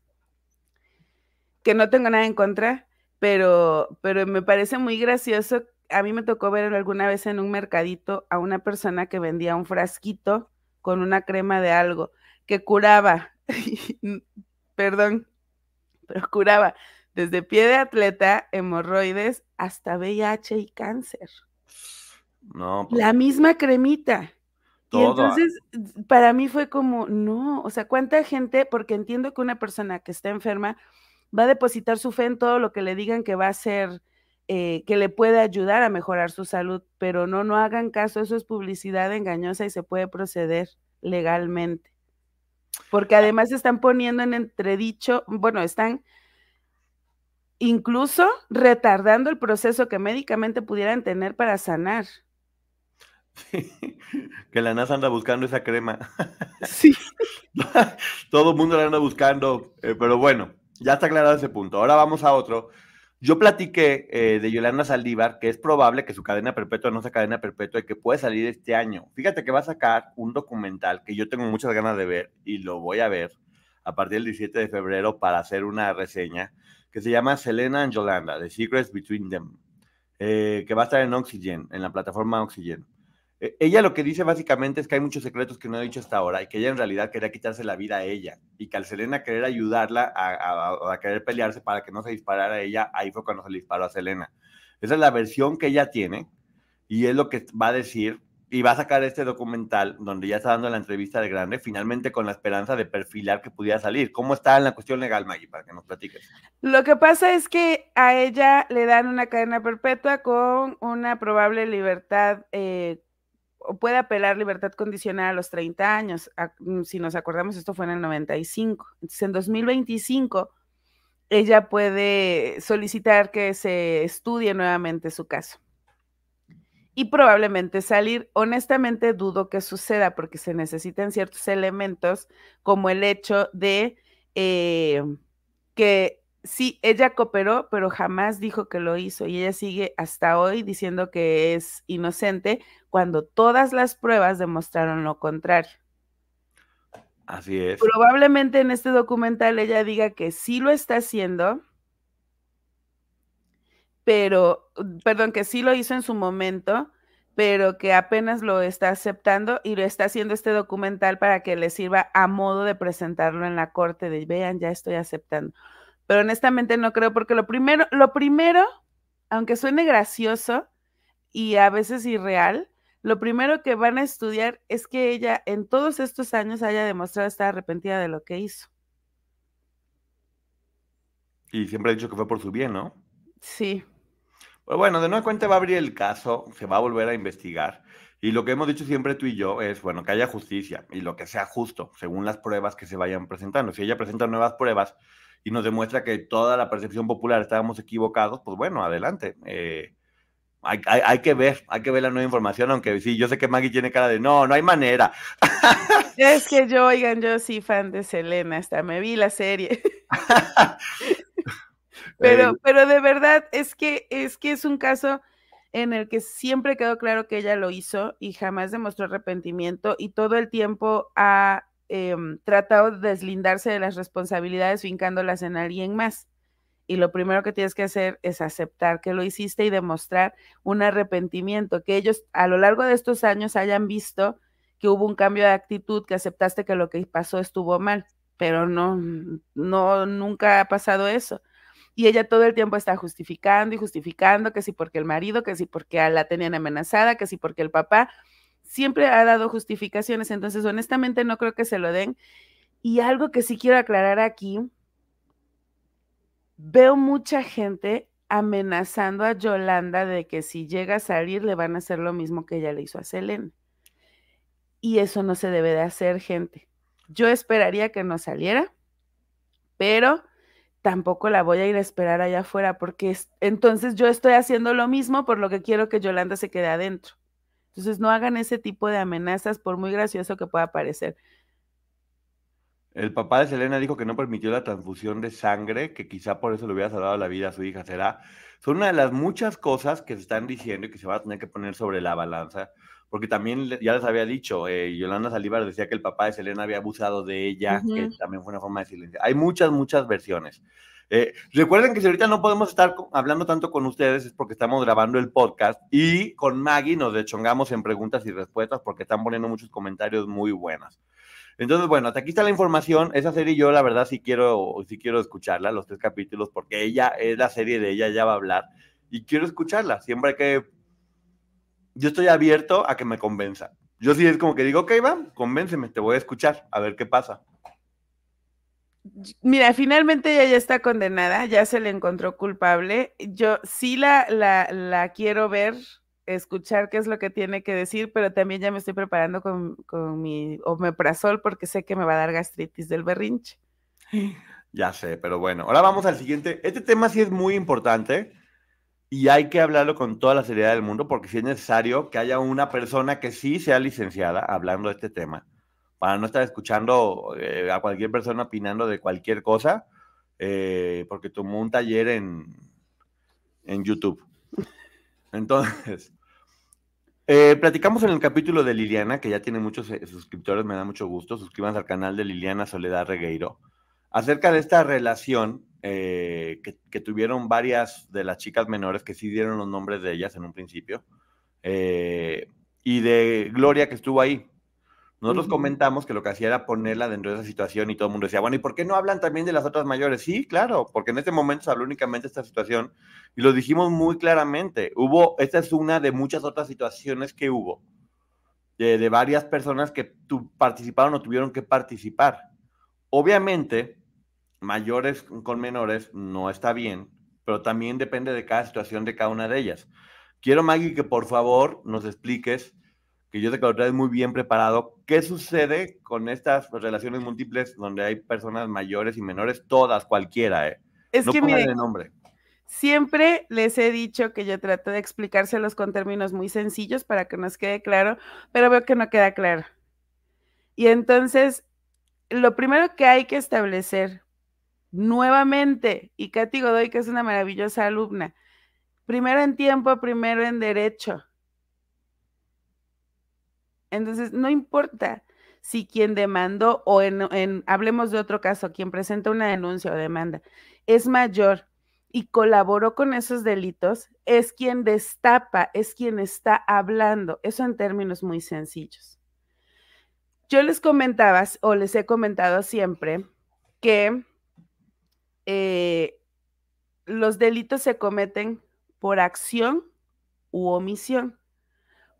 que no tengo nada en contra, pero, pero me parece muy gracioso. A mí me tocó ver alguna vez en un mercadito a una persona que vendía un frasquito con una crema de algo que curaba, perdón, pero curaba desde pie de atleta, hemorroides, hasta V I H y cáncer. No, pues... La misma cremita. Y entonces, para mí fue como, no, o sea, ¿cuánta gente? Porque entiendo que una persona que está enferma va a depositar su fe en todo lo que le digan que va a ser, eh, que le puede ayudar a mejorar su salud, pero no, no hagan caso, eso es publicidad engañosa y se puede proceder legalmente. Porque además están poniendo en entredicho, bueno, están incluso retardando el proceso que médicamente pudieran tener para sanar. Sí, que la NASA anda buscando esa crema. Sí. Todo el mundo la anda buscando, eh, pero bueno, ya está aclarado ese punto. Ahora vamos a otro. Yo platiqué eh, de Yolanda Saldívar que es probable que su cadena perpetua no sea cadena perpetua y que puede salir este año. Fíjate que va a sacar un documental que yo tengo muchas ganas de ver y lo voy a ver a partir del diecisiete de febrero para hacer una reseña, que se llama Selena and Yolanda, The Secrets Between Them, eh, que va a estar en Oxygen, en la plataforma Oxygen. Eh, ella lo que dice básicamente es que hay muchos secretos que no he dicho hasta ahora y que ella en realidad quería quitarse la vida a ella y que al Selena querer ayudarla a, a, a querer pelearse para que no se disparara a ella, ahí fue cuando se le disparó a Selena. Esa es la versión que ella tiene y es lo que va a decir y va a sacar este documental donde ya está dando la entrevista de grande, finalmente con la esperanza de perfilar que pudiera salir. ¿Cómo está en la cuestión legal, Maggie, para que nos platiques? Lo que pasa es que a ella le dan una cadena perpetua con una probable libertad, eh, o puede apelar libertad condicional a los treinta años. A, si nos acordamos, esto fue en el noventa y cinco. Entonces, en dos mil veinticinco, ella puede solicitar que se estudie nuevamente su caso. Y probablemente salir. Honestamente dudo que suceda porque se necesitan ciertos elementos como el hecho de eh, que sí, ella cooperó, pero jamás dijo que lo hizo y ella sigue hasta hoy diciendo que es inocente cuando todas las pruebas demostraron lo contrario. Así es. Probablemente en este documental ella diga que sí lo está haciendo, pero, perdón, que sí lo hizo en su momento, pero que apenas lo está aceptando y lo está haciendo este documental para que le sirva a modo de presentarlo en la corte, de vean, ya estoy aceptando. Pero honestamente no creo, porque lo primero, lo primero, aunque suene gracioso y a veces irreal, lo primero que van a estudiar es que ella en todos estos años haya demostrado estar arrepentida de lo que hizo. Y siempre ha dicho que fue por su bien, ¿no? Sí. Pero bueno, de nueva cuenta va a abrir el caso, se va a volver a investigar. Y lo que hemos dicho siempre tú y yo es, bueno, que haya justicia y lo que sea justo, según las pruebas que se vayan presentando. Si ella presenta nuevas pruebas y nos demuestra que toda la percepción popular estábamos equivocados, pues bueno, adelante. Eh, hay, hay, hay que ver, hay que ver la nueva información, aunque sí, yo sé que Maggie tiene cara de, no, no hay manera. Es que yo, oigan, yo soy fan de Selena, hasta me vi la serie. Pero, pero de verdad es que, es que es un caso en el que siempre quedó claro que ella lo hizo y jamás demostró arrepentimiento y todo el tiempo ha eh, tratado de deslindarse de las responsabilidades fincándolas en alguien más. Y lo primero que tienes que hacer es aceptar que lo hiciste y demostrar un arrepentimiento, que ellos a lo largo de estos años hayan visto que hubo un cambio de actitud, que aceptaste que lo que pasó estuvo mal, pero no, no, nunca ha pasado eso. Y ella todo el tiempo está justificando y justificando, que sí porque el marido, que sí porque la tenían amenazada, que sí porque el papá, siempre ha dado justificaciones, entonces honestamente no creo que se lo den. Y algo que sí quiero aclarar aquí, veo mucha gente amenazando a Yolanda de que si llega a salir le van a hacer lo mismo que ella le hizo a Selena. Y eso no se debe de hacer, gente. Yo esperaría que no saliera, pero tampoco la voy a ir a esperar allá afuera, porque es, entonces yo estoy haciendo lo mismo por lo que quiero que Yolanda se quede adentro. Entonces no hagan ese tipo de amenazas, por muy gracioso que pueda parecer. El papá de Selena dijo que no permitió la transfusión de sangre, que quizá por eso le hubiera salvado la vida a su hija. Será, son una de las muchas cosas que se están diciendo y que se va a tener que poner sobre la balanza, porque también ya les había dicho, eh, Yolanda Saldívar decía que el papá de Selena había abusado de ella, uh-huh. que también fue una forma de silenciar. Hay muchas, muchas versiones. Eh, recuerden que si ahorita no podemos estar hablando tanto con ustedes es porque estamos grabando el podcast y con Maggie nos deschongamos en preguntas y respuestas porque están poniendo muchos comentarios muy buenos. Entonces, bueno, hasta aquí está la información. Esa serie yo, la verdad, sí quiero, sí quiero escucharla, los tres capítulos, porque ella es la serie de ella, ella va a hablar y quiero escucharla. Siempre hay que... Yo estoy abierto a que me convenza. Yo sí es como que digo, ok, va, convénceme, te voy a escuchar, a ver qué pasa. Mira, finalmente ella ya está condenada, ya se le encontró culpable. Yo sí la, la, la quiero ver, escuchar qué es lo que tiene que decir, pero también ya me estoy preparando con, con mi omeprazol porque sé que me va a dar gastritis del berrinche. Ya sé, pero bueno. Ahora vamos al siguiente. Este tema sí es muy importante y hay que hablarlo con toda la seriedad del mundo porque sí es necesario que haya una persona que sí sea licenciada hablando de este tema para no estar escuchando eh, a cualquier persona opinando de cualquier cosa eh, porque tomó un taller en, en YouTube. Entonces... Eh, platicamos en el capítulo de Liliana, que ya tiene muchos eh, suscriptores, me da mucho gusto, suscríbanse al canal de Liliana Soledad Regueiro, acerca de esta relación eh, que, que tuvieron varias de las chicas menores, que sí dieron los nombres de ellas en un principio, eh, y de Gloria que estuvo ahí. Nosotros uh-huh. comentamos que lo que hacía era ponerla dentro de esa situación y todo el mundo decía, bueno, ¿y por qué no hablan también de las otras mayores? Sí, claro, porque en este momento se habló únicamente de esta situación y lo dijimos muy claramente. Hubo, esta es una de muchas otras situaciones que hubo, de, de varias personas que tu, participaron o tuvieron que participar. Obviamente, mayores con menores no está bien, pero también depende de cada situación de cada una de ellas. Quiero, Maggie, que por favor nos expliques que yo te lo traes muy bien preparado. ¿Qué sucede con estas relaciones múltiples donde hay personas mayores y menores? Todas, cualquiera, ¿eh? Es que, mire, nombre. Siempre les he dicho que yo trato de explicárselos con términos muy sencillos para que nos quede claro, pero veo que no queda claro. Y entonces, lo primero que hay que establecer, nuevamente, y Katy Godoy, que es una maravillosa alumna, primero en tiempo, primero en derecho. Entonces, no importa si quien demandó o en, en, hablemos de otro caso, quien presenta una denuncia o demanda, es mayor y colaboró con esos delitos, es quien destapa, es quien está hablando. Eso en términos muy sencillos. Yo les comentaba o les he comentado siempre que eh, los delitos se cometen por acción u omisión,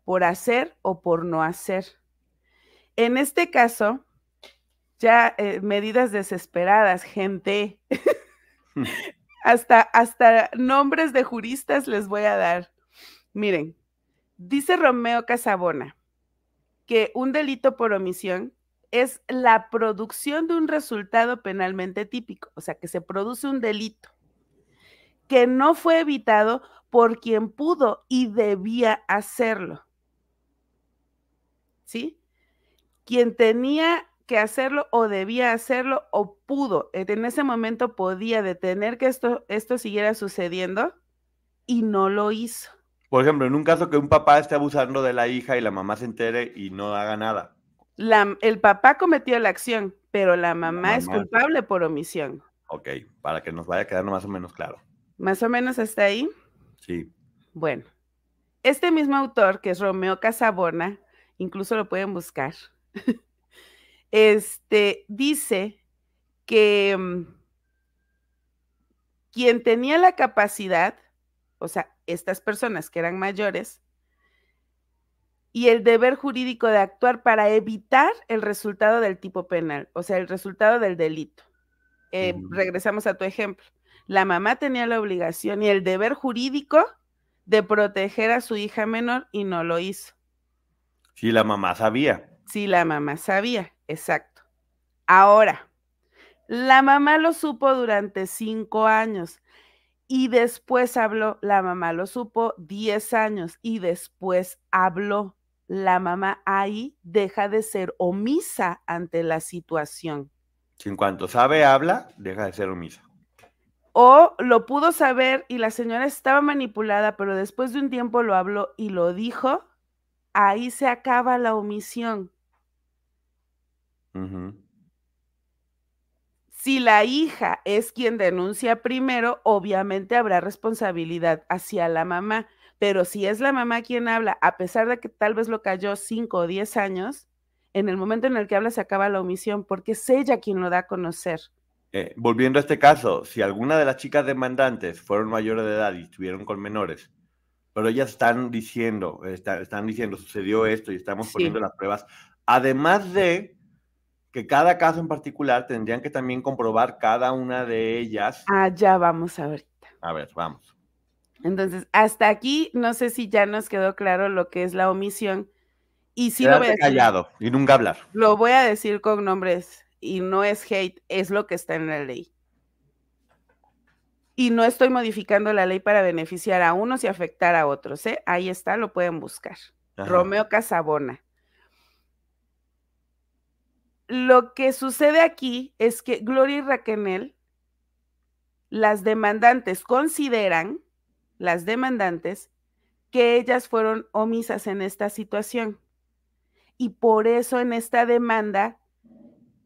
por hacer o por no hacer. En este caso, ya eh, medidas desesperadas, gente, hasta, hasta nombres de juristas les voy a dar. Miren, dice Romeo Casabona que un delito por omisión es la producción de un resultado penalmente típico, o sea, que se produce un delito que no fue evitado por quien pudo y debía hacerlo. ¿Sí? Quien tenía que hacerlo o debía hacerlo o pudo, en ese momento podía detener que esto, esto siguiera sucediendo y no lo hizo. Por ejemplo, en un caso que un papá esté abusando de la hija y la mamá se entere y no haga nada. La, el papá cometió la acción, pero la mamá, la mamá es culpable por omisión. Ok, para que nos vaya quedando más o menos claro. ¿Más o menos hasta ahí? Sí. Bueno, este mismo autor, que es Romeo Casabona, incluso lo pueden buscar, este, dice que um, quien tenía la capacidad, o sea, estas personas que eran mayores, y el deber jurídico de actuar para evitar el resultado del tipo penal, o sea, el resultado del delito. Eh, mm. Regresamos a tu ejemplo. La mamá tenía la obligación y el deber jurídico de proteger a su hija menor y no lo hizo. Sí, la mamá sabía. Sí, la mamá sabía, exacto. Ahora, la mamá lo supo durante cinco años y después habló, la mamá lo supo diez años y después habló. La mamá ahí deja de ser omisa ante la situación. En cuanto sabe, habla, deja de ser omisa. O lo pudo saber y la señora estaba manipulada, pero después de un tiempo lo habló y lo dijo. Ahí se acaba la omisión. Uh-huh. Si la hija es quien denuncia primero, obviamente habrá responsabilidad hacia la mamá, pero si es la mamá quien habla, a pesar de que tal vez lo cayó cinco o diez años, en el momento en el que habla se acaba la omisión, porque es ella quien lo da a conocer. Eh, volviendo a este caso, si alguna de las chicas demandantes fueron mayores de edad y estuvieron con menores, pero ellas están diciendo, está, están diciendo, sucedió esto y estamos poniendo sí. las pruebas. Además de que cada caso en particular tendrían que también comprobar cada una de ellas. Ah, ya vamos ahorita. A ver, vamos. Entonces, hasta aquí, no sé si ya nos quedó claro lo que es la omisión. Y sí lo voy a decir. Callado y nunca hablar. Lo voy a decir con nombres y no es hate, es lo que está en la ley. Y no estoy modificando la ley para beneficiar a unos y afectar a otros, ¿eh? Ahí está, lo pueden buscar. Ajá. Romeo Casabona. Lo que sucede aquí es que Gloria y Raquenel, las demandantes consideran, las demandantes, que ellas fueron omisas en esta situación. Y por eso en esta demanda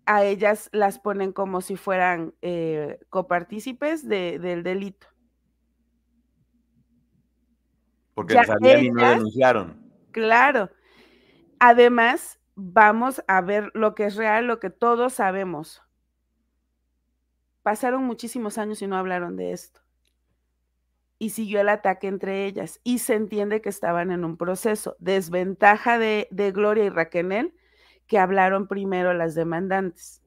a ellas las ponen como si fueran eh, copartícipes de, del delito. Porque ya sabían ellas, y no denunciaron. Claro. Además, vamos a ver lo que es real, lo que todos sabemos. Pasaron muchísimos años y no hablaron de esto. Y siguió el ataque entre ellas. Y se entiende que estaban en un proceso. Desventaja de, de Gloria y Raquenel, que hablaron primero las demandantes.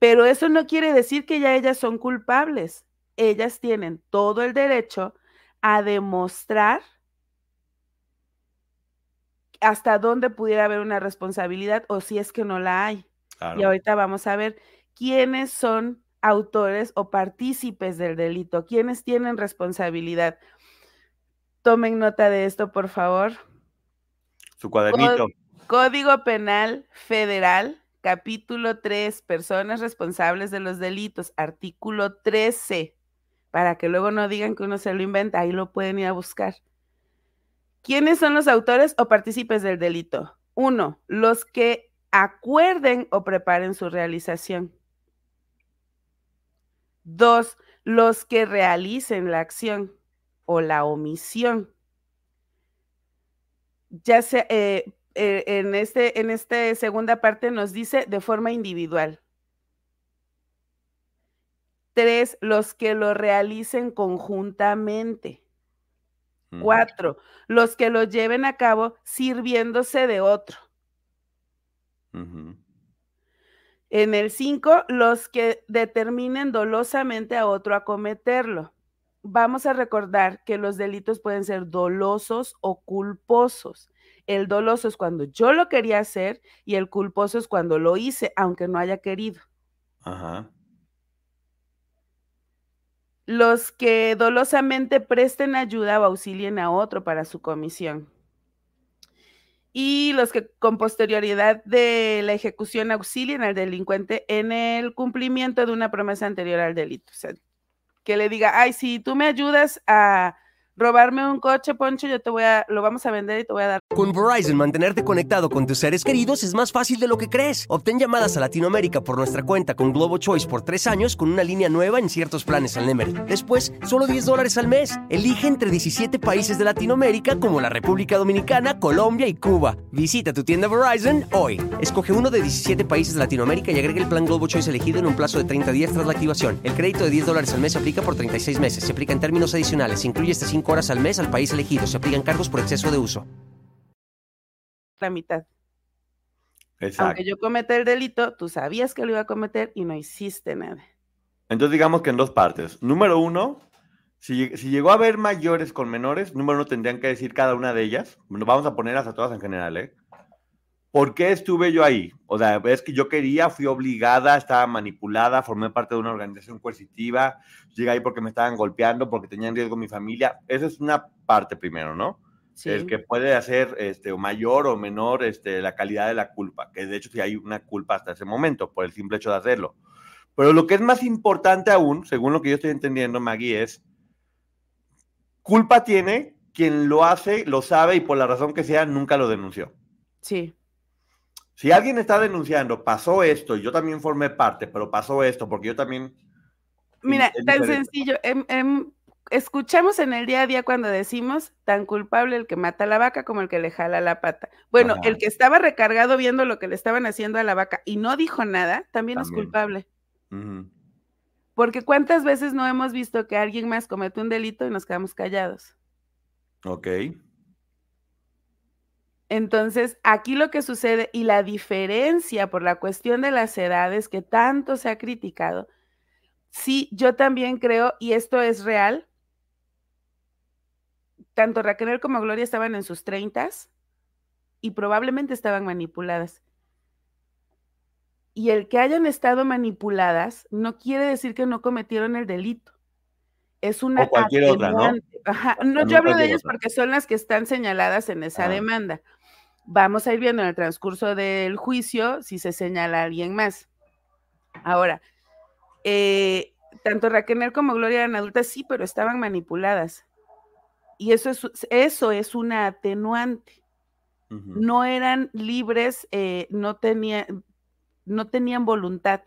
Pero eso no quiere decir que ya ellas son culpables. Ellas tienen todo el derecho a demostrar hasta dónde pudiera haber una responsabilidad o si es que no la hay. Claro. Y ahorita vamos a ver quiénes son autores o partícipes del delito, quiénes tienen responsabilidad. Tomen nota de esto, por favor. Su cuadernito. Cod- Código Penal Federal, capítulo tres, personas responsables de los delitos, artículo trece, para que luego no digan que uno se lo inventa, ahí lo pueden ir a buscar. ¿Quiénes son los autores o partícipes del delito? Uno, los que acuerden o preparen su realización. Dos, los que realicen la acción o la omisión. Ya sea... Eh, Eh, en este, en esta segunda parte nos dice de forma individual. Tres, los que lo realicen conjuntamente. Mm. Cuatro, los que lo lleven a cabo sirviéndose de otro. Mm-hmm. En el cinco, los que determinen dolosamente a otro a cometerlo. Vamos a recordar que los delitos pueden ser dolosos o culposos. El doloso es cuando yo lo quería hacer y el culposo es cuando lo hice, aunque no haya querido. Ajá. Los que dolosamente presten ayuda o auxilien a otro para su comisión. Y los que con posterioridad de la ejecución auxilien al delincuente en el cumplimiento de una promesa anterior al delito. O sea, que le diga, ay, si tú me ayudas a... robarme un coche, Poncho, yo te voy a, lo vamos a vender y te voy a dar. Con Verizon, mantenerte conectado con tus seres queridos es más fácil de lo que crees. Obtén llamadas a Latinoamérica por nuestra cuenta con Globo Choice por tres años con una línea nueva en ciertos planes al Nemery. Después, solo diez dólares al mes. Elige entre diecisiete países de Latinoamérica como la República Dominicana, Colombia y Cuba. Visita tu tienda Verizon hoy. Escoge uno de diecisiete países de Latinoamérica y agrega el plan Globo Choice elegido en un plazo de treinta días tras la activación. El crédito de diez dólares al mes se aplica por treinta y seis meses. Se aplica en términos adicionales. Se incluye hasta cinco horas al mes al país elegido. Se aplican cargos por exceso de uso. La mitad. Exacto. Aunque yo cometa el delito, tú sabías que lo iba a cometer y no hiciste nada. Entonces digamos que en dos partes. Número uno, si, si llegó a haber mayores con menores, número uno tendrían que decir cada una de ellas. Nos vamos a ponerlas a todas en general, ¿eh? ¿Por qué estuve yo ahí? O sea, es que yo quería, fui obligada, estaba manipulada, formé parte de una organización coercitiva, llegué ahí porque me estaban golpeando, porque tenía en riesgo mi familia. Esa es una parte primero, ¿no? Sí. El que puede hacer este, o mayor o menor este, la calidad de la culpa, que de hecho sí hay una culpa hasta ese momento, por el simple hecho de hacerlo. Pero lo que es más importante aún, según lo que yo estoy entendiendo, Maggie, es culpa tiene quien lo hace, lo sabe y por la razón que sea, nunca lo denunció. Sí. Si alguien está denunciando, pasó esto, yo también formé parte, pero pasó esto, porque yo también... Mira, tan sencillo, em, em, escuchamos en el día a día cuando decimos, tan culpable el que mata a la vaca como el que le jala la pata. Bueno, ajá, el que estaba recargado viendo lo que le estaban haciendo a la vaca y no dijo nada, también, también. es culpable. Uh-huh. Porque cuántas veces no hemos visto que alguien más comete un delito y nos quedamos callados. Ok. Entonces, aquí lo que sucede y la diferencia por la cuestión de las edades que tanto se ha criticado, sí, yo también creo, y esto es real, tanto Raquel como Gloria estaban en sus treintas y probablemente estaban manipuladas. y el que hayan estado manipuladas no quiere decir que no cometieron el delito. Es una... O cualquier otra, ¿no? Ajá. No, yo hablo de ellas porque son las que están señaladas en esa demanda. Vamos a ir viendo en el transcurso del juicio si se señala a alguien más. Ahora, eh, tanto Raquenel como Gloria eran adultas, sí, pero estaban manipuladas. Y eso es, eso es una atenuante. Uh-huh. No eran libres, eh, no tenía, no tenían voluntad.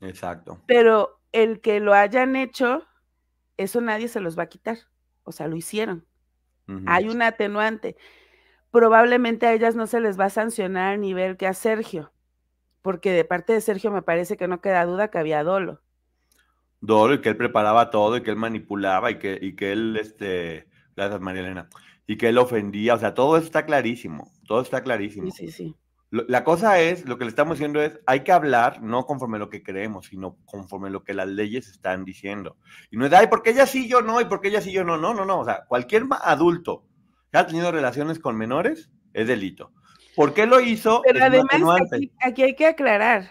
Exacto. Pero el que lo hayan hecho, eso nadie se los va a quitar. O sea, lo hicieron. Uh-huh. Hay una atenuante. Probablemente a ellas no se les va a sancionar al nivel que a Sergio, porque de parte de Sergio me parece que no queda duda que había dolo. Dolo, y que él preparaba todo, y que él manipulaba, y que, y que él, este, gracias María Elena, y que él ofendía, o sea, todo eso está clarísimo, todo está clarísimo. Sí, sí, sí. Lo, la cosa es, lo que le estamos diciendo es, hay que hablar no conforme a lo que creemos, sino conforme a lo que las leyes están diciendo. Y no es, ay, porque ella sí, yo no, y porque ella sí, yo no, no, no, no, o sea, cualquier adulto que ha tenido relaciones con menores es delito. ¿Por qué lo hizo? Pero además, aquí, aquí hay que aclarar,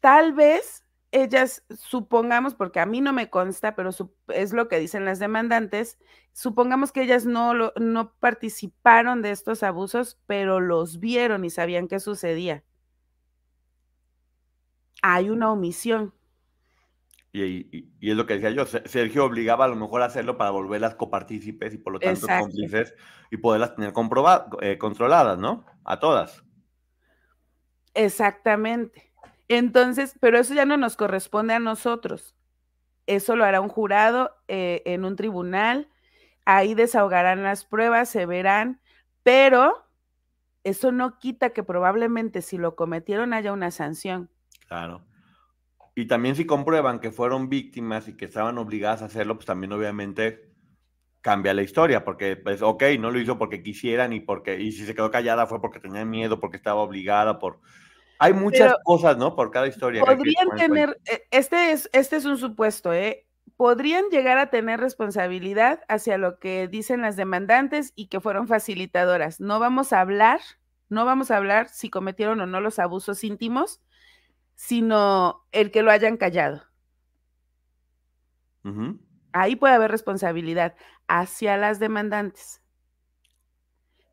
tal vez ellas, supongamos, porque a mí no me consta, pero su, es lo que dicen las demandantes, supongamos que ellas no, lo, no participaron de estos abusos, pero los vieron y sabían qué sucedía. Hay una omisión. Y, y, y es lo que decía yo, Sergio obligaba a lo mejor a hacerlo para volverlas copartícipes y por lo tanto Exacto. cómplices y poderlas tener comproba, eh, controladas, ¿no? A todas. Exactamente. Entonces, pero eso ya no nos corresponde a nosotros. Eso lo hará un jurado eh, en un tribunal, ahí desahogarán las pruebas, se verán, pero eso no quita que probablemente si lo cometieron haya una sanción. Claro. Y también si comprueban que fueron víctimas y que estaban obligadas a hacerlo, pues también obviamente cambia la historia, porque pues ok, no lo hizo porque quisieran y porque y si se quedó callada fue porque tenía miedo, porque estaba obligada, por... Hay muchas Pero cosas, ¿no? Por cada historia. Podrían que que tener, este es, este es un supuesto, ¿eh? Podrían llegar a tener responsabilidad hacia lo que dicen las demandantes y que fueron facilitadoras. No vamos a hablar, no vamos a hablar si cometieron o no los abusos íntimos, sino el que lo hayan callado. Uh-huh. Ahí puede haber responsabilidad hacia las demandantes.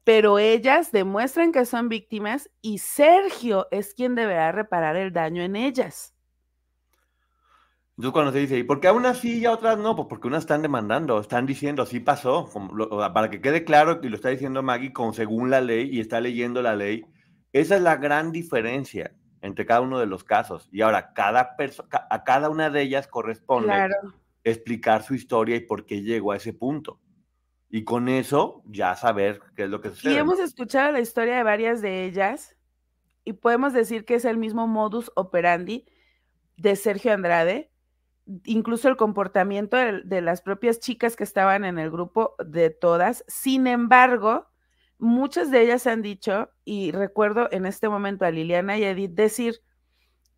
Pero ellas demuestran que son víctimas y Sergio es quien deberá reparar el daño en ellas. Entonces cuando se dice, ¿y por qué a unas sí y a otras no? Pues porque unas están demandando, están diciendo, sí pasó, como lo, para que quede claro, y lo está diciendo Maggie, con, según la ley, y está leyendo la ley. Esa es la gran diferencia entre cada uno de los casos. Y ahora, cada perso- a cada una de ellas corresponde claro. explicar su historia y por qué llegó a ese punto. Y con eso, ya saber qué es lo que sucede. Y hemos escuchado la historia de varias de ellas, y podemos decir que es el mismo modus operandi de Sergio Andrade, incluso el comportamiento de, de las propias chicas que estaban en el grupo de todas. Sin embargo, muchas de ellas han dicho, y recuerdo en este momento a Liliana y a Edith decir,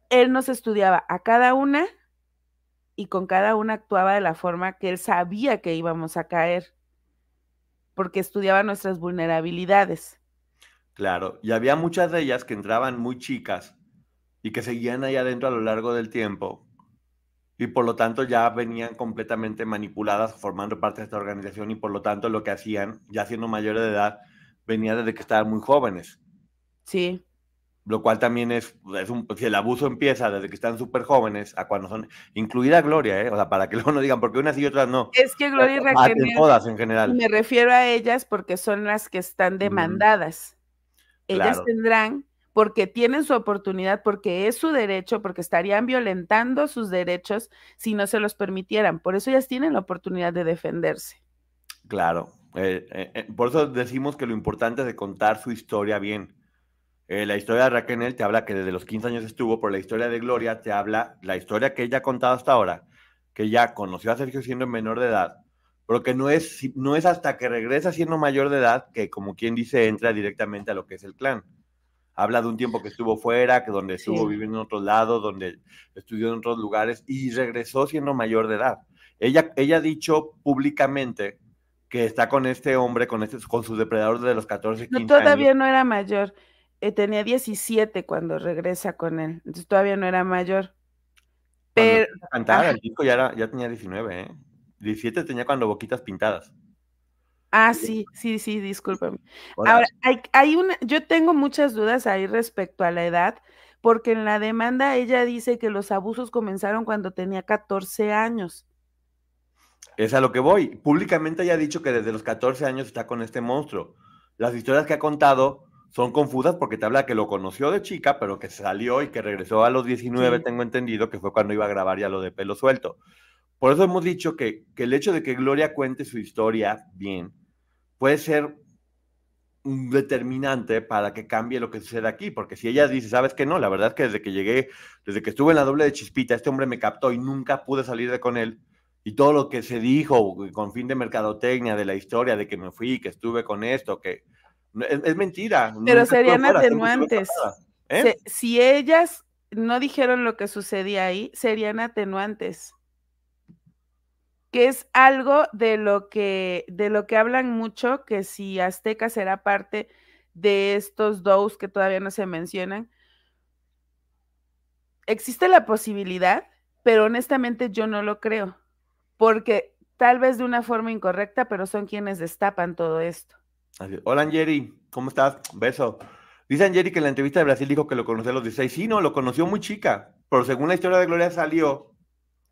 él nos estudiaba a cada una y con cada una actuaba de la forma que él sabía que íbamos a caer, porque estudiaba nuestras vulnerabilidades. Claro, y había muchas de ellas que entraban muy chicas y que seguían ahí adentro a lo largo del tiempo y por lo tanto ya venían completamente manipuladas formando parte de esta organización y por lo tanto lo que hacían, ya siendo mayores de edad, venía desde que estaban muy jóvenes. Sí. Lo cual también es, es un, si el abuso empieza desde que están súper jóvenes a cuando son, incluida Gloria, ¿eh? O sea, para que luego no digan, porque unas y otras no. Es que Gloria y Raquel, todas en general. Me refiero a ellas porque son las que están demandadas. Mm, ellas claro. tendrán, porque tienen su oportunidad, porque es su derecho, porque estarían violentando sus derechos si no se los permitieran. Por eso ellas tienen la oportunidad de defenderse. Claro. Eh, eh, eh, por eso decimos que lo importante es de contar su historia bien. Eh, la historia de Raquenel te habla que desde los quince años estuvo, pero la historia de Gloria te habla la historia que ella ha contado hasta ahora, que ella conoció a Sergio siendo menor de edad, pero que no es, no es hasta que regresa siendo mayor de edad que, como quien dice, entra directamente a lo que es el clan. Habla de un tiempo que estuvo fuera, que donde estuvo sí. viviendo en otros lados, donde estudió en otros lugares y regresó siendo mayor de edad. Ella, ella ha dicho públicamente que está con este hombre, con, este, con su depredador desde los catorce, quince años. No, todavía no era mayor. eh, tenía diecisiete cuando regresa con él, entonces todavía no era mayor. Pero cantar, el disco ya, era, ya tenía diecinueve, ¿eh? diecisiete tenía cuando Boquitas Pintadas. Ah, sí, sí, sí, discúlpame. Hola. Ahora, hay, hay una, yo tengo muchas dudas ahí respecto a la edad, porque en la demanda ella dice que los abusos comenzaron cuando tenía catorce años. Es a lo que voy. Públicamente ella ha dicho que desde los catorce años está con este monstruo. Las historias que ha contado son confusas porque te habla que lo conoció de chica, pero que salió y que regresó a los diecinueve, sí. Tengo entendido que fue cuando iba a grabar ya lo de Pelo Suelto. Por eso hemos dicho que, que el hecho de que Gloria cuente su historia bien puede ser determinante para que cambie lo que sucede aquí, porque si ella dice, ¿sabes qué? No, la verdad es que desde que llegué, desde que estuve en la doble de Chispita, este hombre me captó y nunca pude salir de con él, y todo lo que se dijo con fin de mercadotecnia de la historia, de que me fui, que estuve con esto, que es, es mentira. Pero serían atenuantes. ¿Eh? Se, si ellas no dijeron lo que sucedía ahí, serían atenuantes. Que es algo de lo que de lo que hablan mucho, que si Azteca será parte de estos dos que todavía no se mencionan. Existe la posibilidad, pero honestamente yo no lo creo, porque tal vez de una forma incorrecta, pero son quienes destapan todo esto. Hola, Angeri, ¿cómo estás? Beso. Dice Angeri que en la entrevista de Brasil dijo que lo conoció a los dieciséis. Sí, no, lo conoció muy chica, pero según la historia de Gloria salió.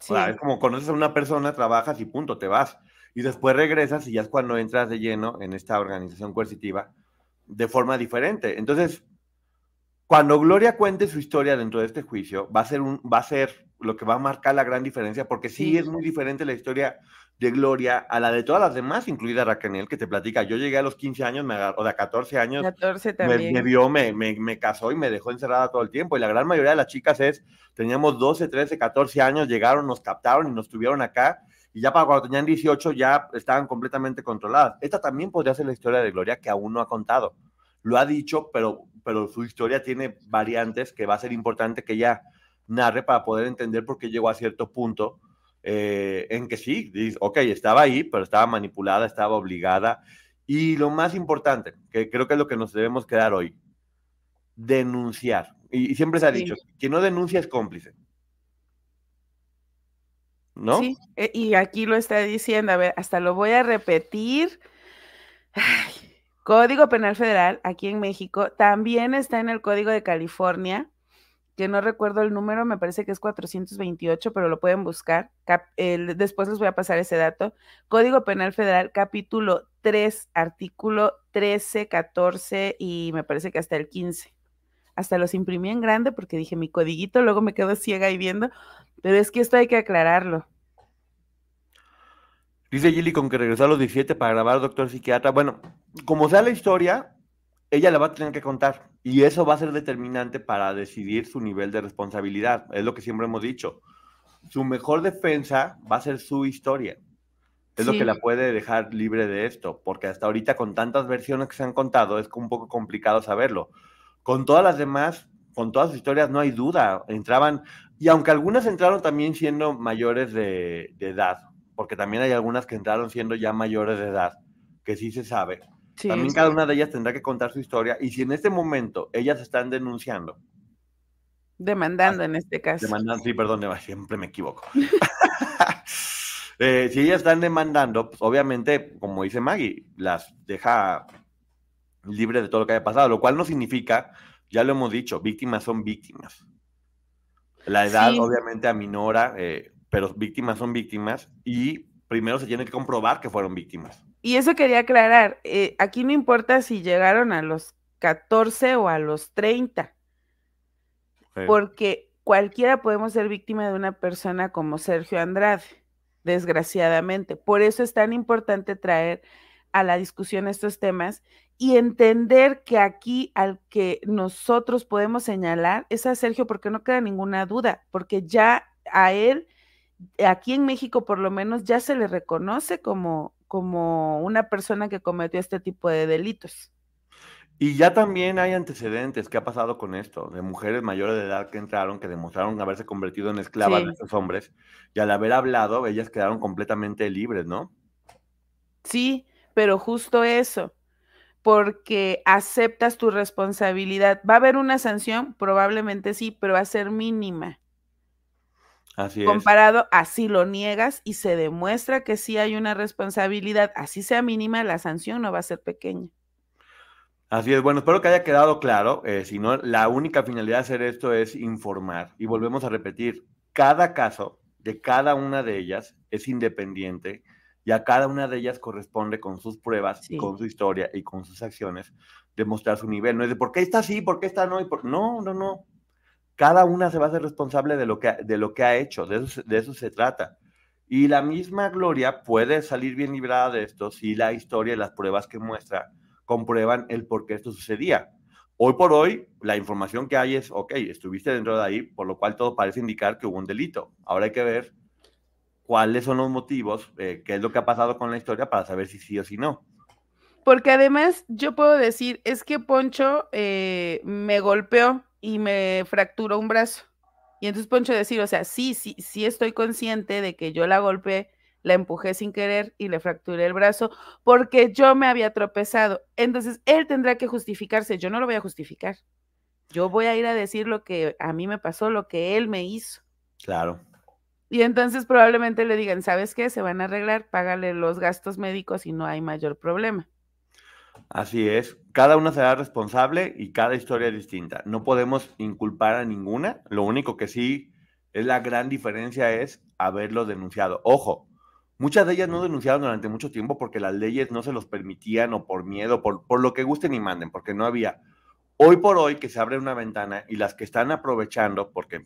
Sí. O sea, es como conoces a una persona, trabajas y punto, te vas. Y después regresas y ya es cuando entras de lleno en esta organización coercitiva de forma diferente. Entonces, cuando Gloria cuente su historia dentro de este juicio, va a ser, un, va a ser lo que va a marcar la gran diferencia, porque sí, sí es muy diferente la historia de Gloria a la de todas las demás, incluida Raquenel, que te platica, yo llegué a los quince años, me agarró, o sea, catorce años, catorce también. Me, me vio, me, me, me casó y me dejó encerrada todo el tiempo, y la gran mayoría de las chicas es, teníamos doce, trece, catorce años, llegaron, nos captaron y nos tuvieron acá, y ya para cuando tenían dieciocho ya estaban completamente controladas. Esta también podría ser la historia de Gloria, que aún no ha contado, lo ha dicho, pero, pero su historia tiene variantes que va a ser importante que ella narre para poder entender por qué llegó a cierto punto. Eh, en que sí, ok, estaba ahí, pero estaba manipulada, estaba obligada. Y lo más importante, que creo que es lo que nos debemos quedar hoy, denunciar. Y, y siempre se ha dicho, sí, quien no denuncia es cómplice, ¿no? Sí, y aquí lo está diciendo, a ver, hasta lo voy a repetir. Ay, Código Penal Federal, aquí en México, también está en el Código de California, que no recuerdo el número, me parece que es cuatrocientos veintiocho, pero lo pueden buscar. Cap el, después les voy a pasar ese dato. Código Penal Federal, capítulo tres, artículo trece, catorce y me parece que hasta el quince. Hasta los imprimí en grande porque dije mi codiguito, luego me quedo ciega y viendo, pero es que esto hay que aclararlo. Dice Gilly con que regresó a los diecisiete para grabar Doctor Psiquiatra. Bueno, como sea la historia, ella la va a tener que contar. Y eso va a ser determinante para decidir su nivel de responsabilidad. Es lo que siempre hemos dicho. Su mejor defensa va a ser su historia. Es sí, lo que la puede dejar libre de esto. Porque hasta ahorita, con tantas versiones que se han contado, es un poco complicado saberlo. Con todas las demás, con todas sus historias, no hay duda. Entraban, y aunque algunas entraron también siendo mayores de, de edad, porque también hay algunas que entraron siendo ya mayores de edad, que sí se sabe. Sí, también sí, cada una de ellas tendrá que contar su historia, y si en este momento ellas están denunciando, demandando, ah, en este caso demandando, sí, perdón, siempre me equivoco. eh, si ellas están demandando, pues obviamente, como dice Maggie, las deja libres de todo lo que haya pasado, lo cual no significa, ya lo hemos dicho, víctimas son víctimas, la edad sí, obviamente aminora, eh, pero víctimas son víctimas, y primero se tiene que comprobar que fueron víctimas. Y eso quería aclarar, eh, aquí no importa si llegaron a los catorce o a los treinta, sí, porque cualquiera podemos ser víctima de una persona como Sergio Andrade, desgraciadamente. Por eso es tan importante traer a la discusión estos temas y entender que aquí al que nosotros podemos señalar es a Sergio, porque no queda ninguna duda, porque ya a él, aquí en México por lo menos, ya se le reconoce como... como una persona que cometió este tipo de delitos. Y ya también hay antecedentes, ¿qué ha pasado con esto? De mujeres mayores de edad que entraron, que demostraron haberse convertido en esclavas, sí, de estos hombres, y al haber hablado, ellas quedaron completamente libres, ¿no? Sí, pero justo eso. porque aceptas tu responsabilidad. ¿Va a haber una sanción? Probablemente sí, pero va a ser mínima. Así es. Comparado a si lo niegas y se demuestra que sí hay una responsabilidad, así sea mínima, la sanción no va a ser pequeña. Así es, bueno, espero que haya quedado claro, eh, si no, la única finalidad de hacer esto es informar, y volvemos a repetir, cada caso de cada una de ellas es independiente, y a cada una de ellas corresponde con sus pruebas, sí, con su historia y con sus acciones, demostrar su nivel, no es de por qué está así, por qué está no, y por... no, no, no, cada una se va a hacer responsable de lo que ha, de lo que ha hecho, de eso, de eso se trata. Y la misma Gloria puede salir bien librada de esto si la historia y las pruebas que muestra comprueban el por qué esto sucedía. Hoy por hoy, la información que hay es, ok, estuviste dentro de ahí, por lo cual todo parece indicar que hubo un delito. Ahora hay que ver cuáles son los motivos, eh, qué es lo que ha pasado con la historia para saber si sí o si no. Porque además, yo puedo decir, es que Poncho eh, me golpeó y me fracturó un brazo. Y entonces Poncho decir, o sea, sí, sí, sí estoy consciente de que yo la golpeé, la empujé sin querer y le fracturé el brazo porque yo me había tropezado. Entonces, él tendrá que justificarse. Yo no lo voy a justificar. Yo voy a ir a decir lo que a mí me pasó, lo que él me hizo. Claro. Y entonces probablemente le digan, ¿sabes qué? Se van a arreglar, págale los gastos médicos y no hay mayor problema. Así es. Cada una será responsable y cada historia es distinta. No podemos inculpar a ninguna. Lo único que sí es la gran diferencia es haberlo denunciado. Ojo. Muchas de ellas no denunciaron durante mucho tiempo porque las leyes no se los permitían o por miedo, por, por lo que gusten y manden, porque no había. Hoy por hoy que se abre una ventana y las que están aprovechando porque...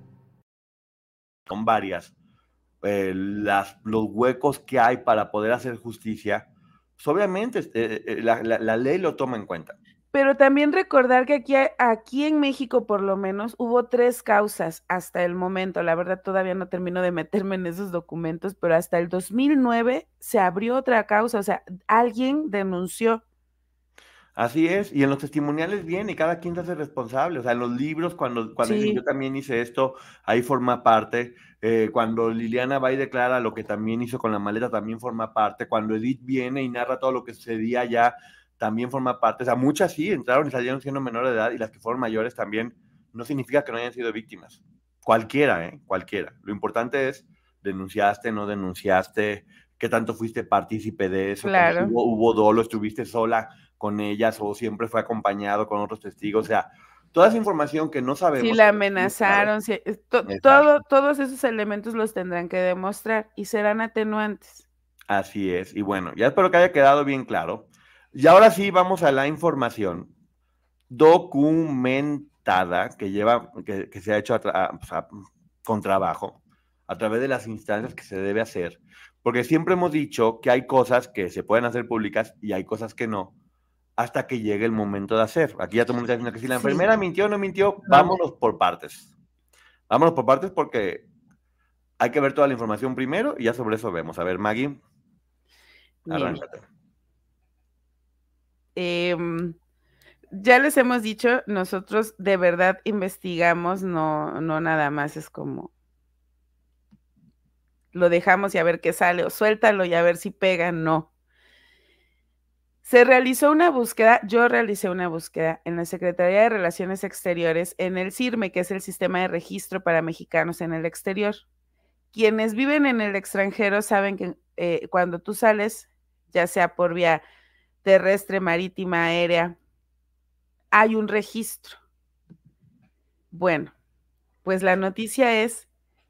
Son varias, eh, las, los huecos que hay para poder hacer justicia, pues obviamente eh, eh, la, la, la ley lo toma en cuenta. Pero también recordar que aquí, aquí en México por lo menos hubo tres causas hasta el momento, la verdad todavía no termino de meterme en esos documentos, pero hasta el dos mil nueve se abrió otra causa, o sea, alguien denunció. Así es, y en los testimoniales viene y cada quien se hace responsable, o sea, en los libros cuando, cuando sí. Yo también hice esto, ahí forma parte, eh, cuando Liliana va y declara lo que también hizo con la maleta, también forma parte, cuando Edith viene y narra todo lo que sucedía allá, también forma parte, o sea, muchas sí entraron y salieron siendo menores de edad, y las que fueron mayores también, no significa que no hayan sido víctimas, cualquiera, eh, cualquiera, lo importante es, denunciaste, no denunciaste, qué tanto fuiste partícipe de eso, claro. hubo, hubo dolo, estuviste sola con ellas o siempre fue acompañado con otros testigos, o sea, toda esa información que no sabemos. Si la amenazaron, si, to, todo, todos esos elementos los tendrán que demostrar y serán atenuantes. Así es, y bueno, ya espero que haya quedado bien claro. Y ahora sí vamos a la información documentada que lleva, que, que se ha hecho a tra- a, pues a, con trabajo, a través de las instancias que se debe hacer, porque siempre hemos dicho que hay cosas que se pueden hacer públicas y hay cosas que no, hasta que llegue el momento de hacer. Aquí ya todo el mundo está diciendo que si la enfermera sí. mintió o no mintió, vámonos por partes. Vámonos por partes porque hay que ver toda la información primero y ya sobre eso vemos. A ver, Maggie, arráncate. Eh, ya les hemos dicho, nosotros de verdad investigamos, no, no nada más es como lo dejamos y a ver qué sale, o suéltalo y a ver si pega, no. Se realizó una búsqueda, yo realicé una búsqueda en la Secretaría de Relaciones Exteriores, en el CIRME, que es el Sistema de Registro para Mexicanos en el Exterior. Quienes viven en el extranjero saben que eh, cuando tú sales, ya sea por vía terrestre, marítima, aérea, hay un registro. Bueno, pues la noticia es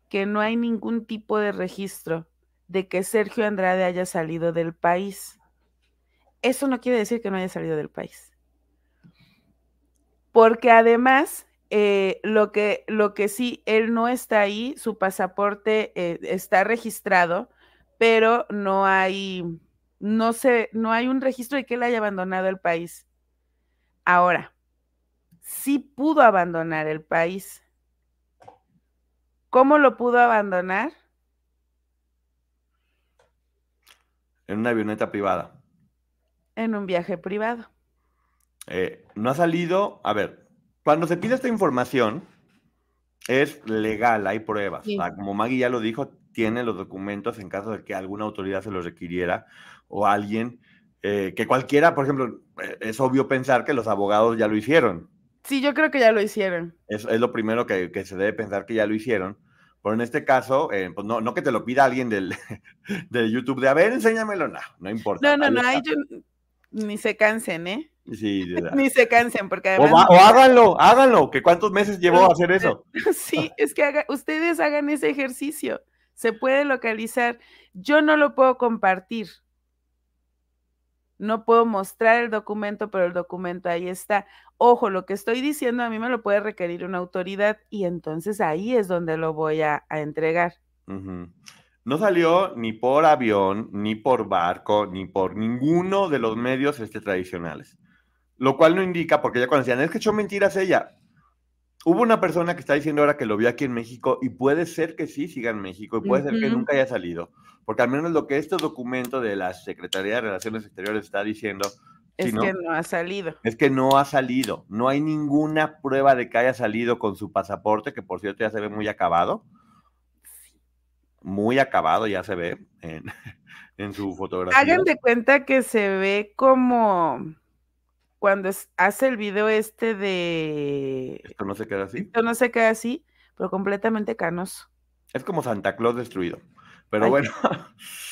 que no hay ningún tipo de registro de que Sergio Andrade haya salido del país. Eso no quiere decir que no haya salido del país. Porque además, eh, lo que, lo que sí, él no está ahí, su pasaporte eh, está registrado, pero no hay, no sé, no hay un registro de que él haya abandonado el país. Ahora, sí pudo abandonar el país. ¿Cómo lo pudo abandonar? En una avioneta privada. En un viaje privado. Eh, no ha salido... A ver, cuando se pide esta información, es legal, hay pruebas. Sí. O sea, como Maggie ya lo dijo, tiene los documentos en caso de que alguna autoridad se los requiriera o alguien... Eh, que cualquiera, por ejemplo, es obvio pensar que los abogados ya lo hicieron. Sí, yo creo que ya lo hicieron. Es, es lo primero que, que se debe pensar, que ya lo hicieron. Pero en este caso, eh, pues no, no que te lo pida alguien del, del YouTube de, a ver, enséñamelo, no, no importa. No, no, no, ahí yo, ni se cansen, ¿eh? Sí, ni se cansen, porque además... O, va, o háganlo, háganlo, que cuántos meses llevó a hacer eso. Sí, es que haga, ustedes hagan ese ejercicio, se puede localizar. Yo no lo puedo compartir. No puedo mostrar el documento, pero el documento ahí está. Ojo, lo que estoy diciendo a mí me lo puede requerir una autoridad y entonces ahí es donde lo voy a, a entregar. Uh-huh. No salió ni por avión, ni por barco, ni por ninguno de los medios este, tradicionales. Lo cual no indica, porque ya cuando decían, es que echó mentiras ella. Hubo una persona que está diciendo ahora que lo vio aquí en México y puede ser que sí siga en México y puede uh-huh. ser que nunca haya salido. Porque al menos lo que este documento de la Secretaría de Relaciones Exteriores está diciendo... Es si no, que no ha salido. Es que no ha salido. No hay ninguna prueba de que haya salido con su pasaporte, que por cierto ya se ve muy acabado. Muy acabado ya se ve en, en su fotografía. Hagan de cuenta que se ve como cuando hace el video este de... Esto no se queda así. Esto no se queda así, pero completamente canoso. Es como Santa Claus destruido. Pero ay, bueno.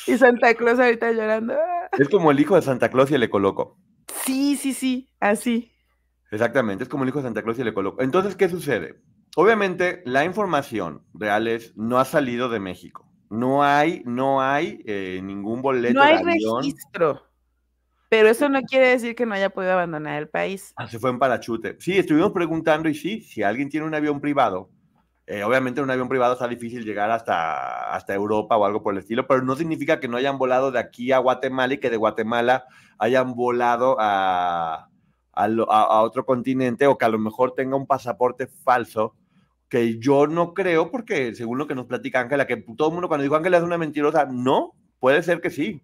Y Santa Claus ahorita llorando. Es como el hijo de Santa Claus y le colocó. Sí, sí, sí, así. Exactamente, es como el hijo de Santa Claus y le colocó. Entonces, ¿qué sucede? Obviamente, la información real es, no ha salido de México. No hay, no hay eh, ningún boleto de avión. No hay registro. Pero eso no quiere decir que no haya podido abandonar el país. Ah, se fue en parachute. Sí, estuvimos preguntando y sí, si alguien tiene un avión privado, Eh, obviamente en un avión privado está difícil llegar hasta, hasta Europa o algo por el estilo, pero no significa que no hayan volado de aquí a Guatemala y que de Guatemala hayan volado a, a, a otro continente, o que a lo mejor tenga un pasaporte falso, que yo no creo, porque según lo que nos platica Ángela, que todo el mundo cuando dijo Ángela es una mentirosa, no, puede ser que sí,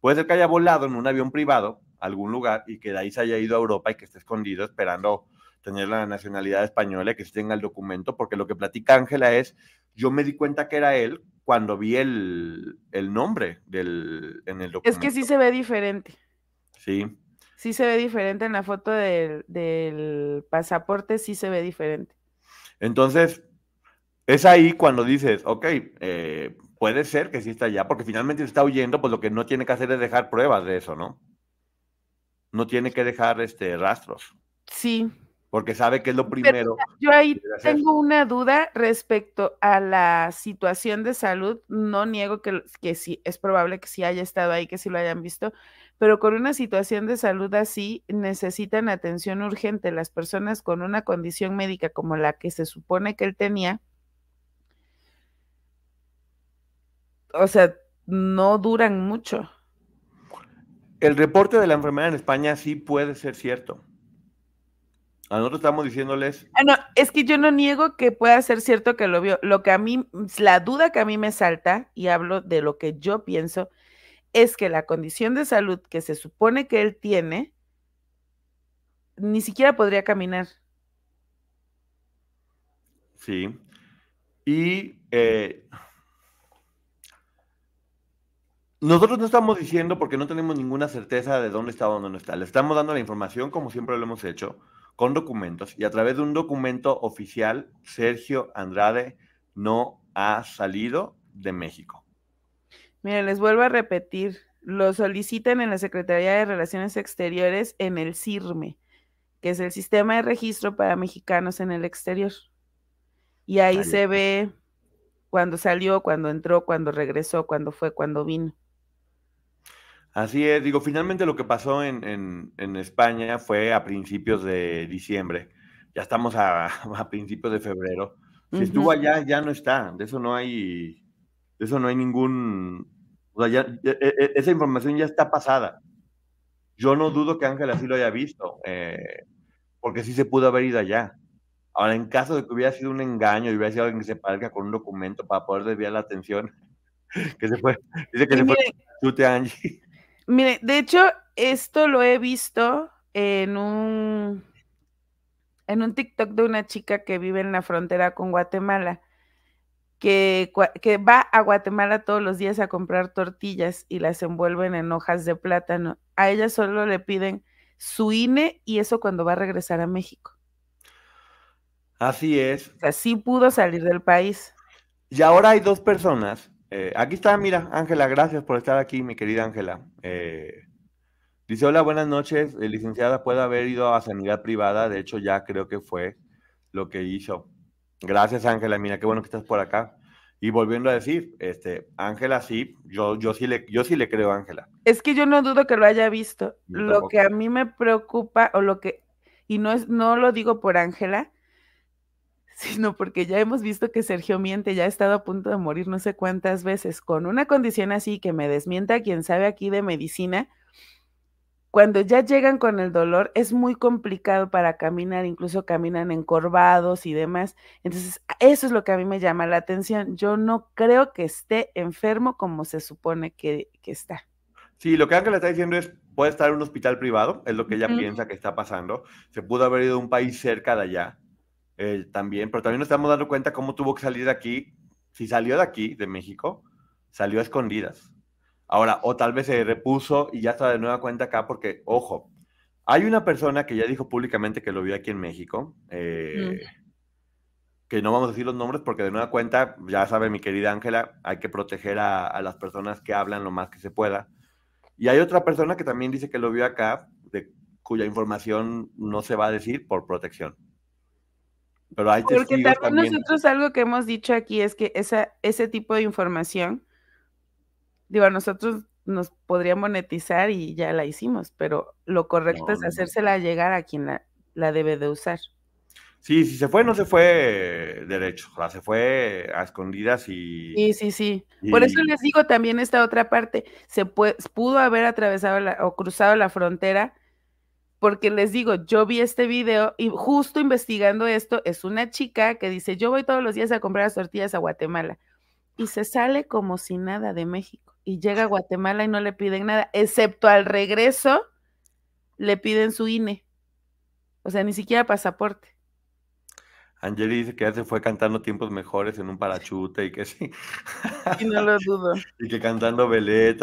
puede ser que haya volado en un avión privado a algún lugar y que de ahí se haya ido a Europa y que esté escondido esperando tener la nacionalidad española, que tenga el documento, porque lo que platica Ángela es, yo me di cuenta que era él cuando vi el, el nombre del, en el documento. Es que sí se ve diferente. Sí. Sí se ve diferente en la foto del, del pasaporte, sí se ve diferente. Entonces, es ahí cuando dices, ok, eh, puede ser que sí está allá, porque finalmente está huyendo, pues lo que no tiene que hacer es dejar pruebas de eso, ¿no? No tiene que dejar este, rastros. Sí. Porque sabe que es lo primero. Pero yo ahí tengo una duda respecto a la situación de salud. No niego que, que sí, es probable que sí haya estado ahí, que sí lo hayan visto, pero con una situación de salud así necesitan atención urgente. Las personas con una condición médica como la que se supone que él tenía, o sea, no duran mucho. El reporte de la enfermera en España sí puede ser cierto. A nosotros estamos diciéndoles... Ah, no, es que yo no niego que pueda ser cierto que lo vio. Lo que a mí, la duda que a mí me salta, y hablo de lo que yo pienso, es que la condición de salud que se supone que él tiene, ni siquiera podría caminar. Sí. Y... Eh... Nosotros no estamos diciendo, porque no tenemos ninguna certeza de dónde está o dónde no está. Le estamos dando la información, como siempre lo hemos hecho, con documentos. Y a través de un documento oficial, Sergio Andrade no ha salido de México. Miren, les vuelvo a repetir. Lo solicitan en la Secretaría de Relaciones Exteriores, en el CIRME, que es el Sistema de Registro para Mexicanos en el Exterior. Y ahí, ahí se ve cuando salió, cuando entró, cuando regresó, cuando fue, cuando vino. Así es, digo, finalmente lo que pasó en, en, en España fue a principios de diciembre, ya estamos a, a principios de febrero, si uh-huh. estuvo allá ya no está, de eso no hay, de eso no hay ningún O sea, ya, ya, esa información ya está pasada. Yo no dudo que Ángela sí lo haya visto, eh, porque sí se pudo haber ido allá. Ahora, en caso de que hubiera sido un engaño y hubiera sido alguien que se parezca con un documento para poder desviar la atención, que se fue, dice que se fue, chute Angie. Mire, de hecho, esto lo he visto en un, en un TikTok de una chica que vive en la frontera con Guatemala, que, que va a Guatemala todos los días a comprar tortillas y las envuelven en hojas de plátano. A ella solo le piden su I N E y eso cuando va a regresar a México. Así es. O sea, sí pudo salir del país. Y ahora hay dos personas. Eh, aquí está, mira, Ángela, gracias por estar aquí, mi querida Ángela. Eh, dice, hola, buenas noches, eh, licenciada, puede haber ido a sanidad privada, de hecho ya creo que fue lo que hizo. Gracias, Ángela, mira, qué bueno que estás por acá. Y volviendo a decir, este, Ángela sí, yo, yo sí le, yo sí le creo, Ángela. Es que yo no dudo que lo haya visto. Yo lo tampoco. Que a mí me preocupa, o lo que, y no, es, no lo digo por Ángela, sino porque ya hemos visto que Sergio miente, ya ha estado a punto de morir no sé cuántas veces, con una condición así, que me desmienta quien sabe aquí de medicina, cuando ya llegan con el dolor, es muy complicado para caminar, incluso caminan encorvados y demás, entonces eso es lo que a mí me llama la atención, yo no creo que esté enfermo como se supone que, que está. Sí, lo que Ángela está diciendo es, puede estar en un hospital privado, es lo que ella mm. piensa que está pasando, se pudo haber ido a un país cerca de allá, Eh, también, pero también nos estamos dando cuenta cómo tuvo que salir de aquí. Si salió de aquí, de México, salió a escondidas. Ahora, o tal vez se repuso y ya está de nueva cuenta acá, porque, ojo, hay una persona que ya dijo públicamente que lo vio aquí en México, eh, mm. que no vamos a decir los nombres porque de nueva cuenta, ya sabe mi querida Ángela, hay que proteger a, a las personas que hablan lo más que se pueda. Y hay otra persona que también dice que lo vio acá, de cuya información no se va a decir por protección. Pero hay porque también, también nosotros algo que hemos dicho aquí es que esa, ese tipo de información, digo, a nosotros nos podría monetizar y ya la hicimos, pero lo correcto no, es no, hacérsela no. llegar a quien la, la debe de usar. Sí, si se fue, no se fue derecho, o sea, se fue a escondidas y... Sí, sí, sí. Y... Por eso les digo también esta otra parte, se puede, pudo haber atravesado la, o cruzado la frontera. Porque les digo, yo vi este video y justo investigando esto, es una chica que dice, yo voy todos los días a comprar las tortillas a Guatemala. Y se sale como si nada de México. Y llega a Guatemala y no le piden nada, excepto al regreso le piden su I N E. O sea, ni siquiera pasaporte. Angeli dice que ya se fue cantando tiempos mejores en un parachute y que sí. Y no lo dudo. Y que cantando veleta.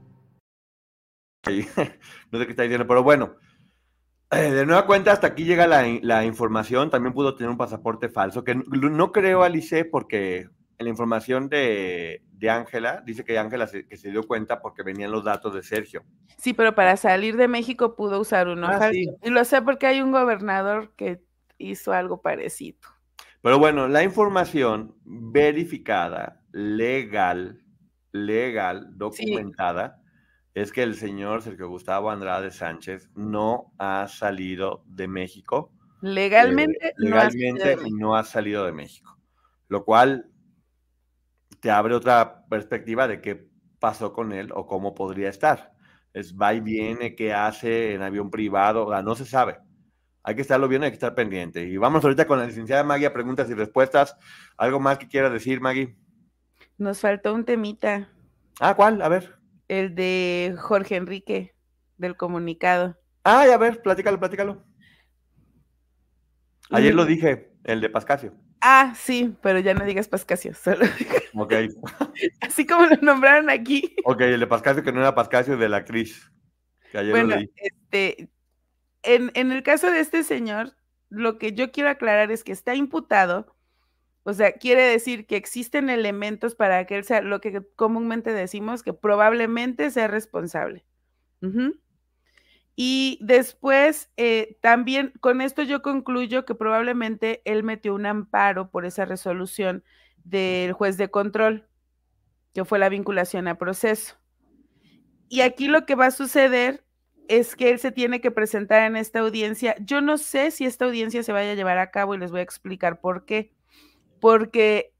Sí. No sé qué está diciendo, pero bueno. Eh, de nueva cuenta, hasta aquí llega la, la información. También pudo tener un pasaporte falso, que no, no creo, Alice, porque en la información de Ángela, dice que Ángela se, que se dio cuenta porque venían los datos de Sergio. Sí, pero para salir de México pudo usar uno ah, falso. Sí. Y lo sé porque hay un gobernador que hizo algo parecido. Pero bueno, la información verificada, legal, legal, documentada, sí. es que el señor Sergio Gustavo Andrade Sánchez no ha salido de México. Legalmente, eh, legalmente no, ha no ha salido de México. Lo cual te abre otra perspectiva de qué pasó con él o cómo podría estar. Es va y viene, qué hace en avión privado, o sea, no se sabe. Hay que estarlo viendo, hay que estar pendiente. Y vamos ahorita con la licenciada Maggie a preguntas y respuestas. ¿Algo más que quieras decir, Maggie? Nos faltó un temita. Ah, ¿cuál? A ver. El de Jorge Enrique, del comunicado. Ay, a ver, platícalo, platícalo. Ayer lo dije, el de Pascasio. Ah, sí, pero ya no digas Pascasio, solo ok. Así como lo nombraron aquí. Ok, el de Pascasio, que no era Pascasio, de la actriz. Que ayer bueno, lo leí. este... En, en el caso de este señor, lo que yo quiero aclarar es que está imputado O sea, quiere decir que existen elementos para que él sea, lo que comúnmente decimos, que probablemente sea responsable. Uh-huh. Y después, eh, también con esto yo concluyo que probablemente él metió un amparo por esa resolución del juez de control, que fue la vinculación a proceso. Y aquí lo que va a suceder es que él se tiene que presentar en esta audiencia. Yo no sé si esta audiencia se vaya a llevar a cabo y les voy a explicar por qué. Porque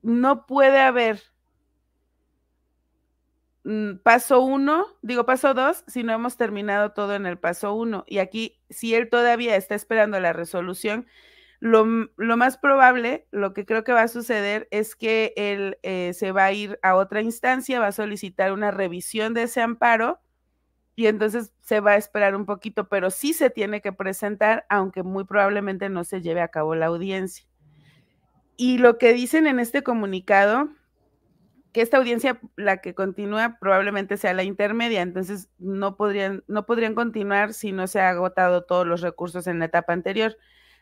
no puede haber paso uno, digo paso dos, si no hemos terminado todo en el paso uno. Y aquí, si él todavía está esperando la resolución, lo, lo más probable, lo que creo que va a suceder es que él eh, se va a ir a otra instancia, va a solicitar una revisión de ese amparo y entonces se va a esperar un poquito, pero sí se tiene que presentar, aunque muy probablemente no se lleve a cabo la audiencia. Y lo que dicen en este comunicado, que esta audiencia, la que continúa, probablemente sea la intermedia, entonces no podrían, no podrían continuar si no se ha agotado todos los recursos en la etapa anterior.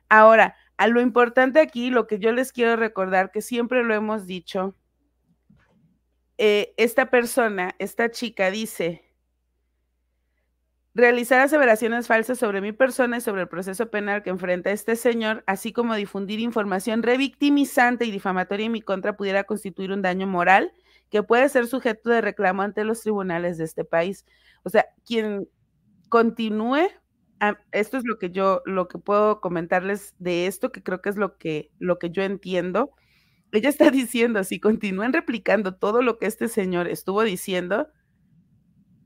Ahora, a lo importante aquí, lo que yo les quiero recordar, que siempre lo hemos dicho, eh, esta persona, esta chica dice, realizar aseveraciones falsas sobre mi persona y sobre el proceso penal que enfrenta este señor, así como difundir información revictimizante y difamatoria en mi contra pudiera constituir un daño moral que puede ser sujeto de reclamo ante los tribunales de este país. O sea, quien continúe, esto es lo que yo, lo que puedo comentarles de esto, que creo que es lo que, lo que yo entiendo. Ella está diciendo, si continúan replicando todo lo que este señor estuvo diciendo,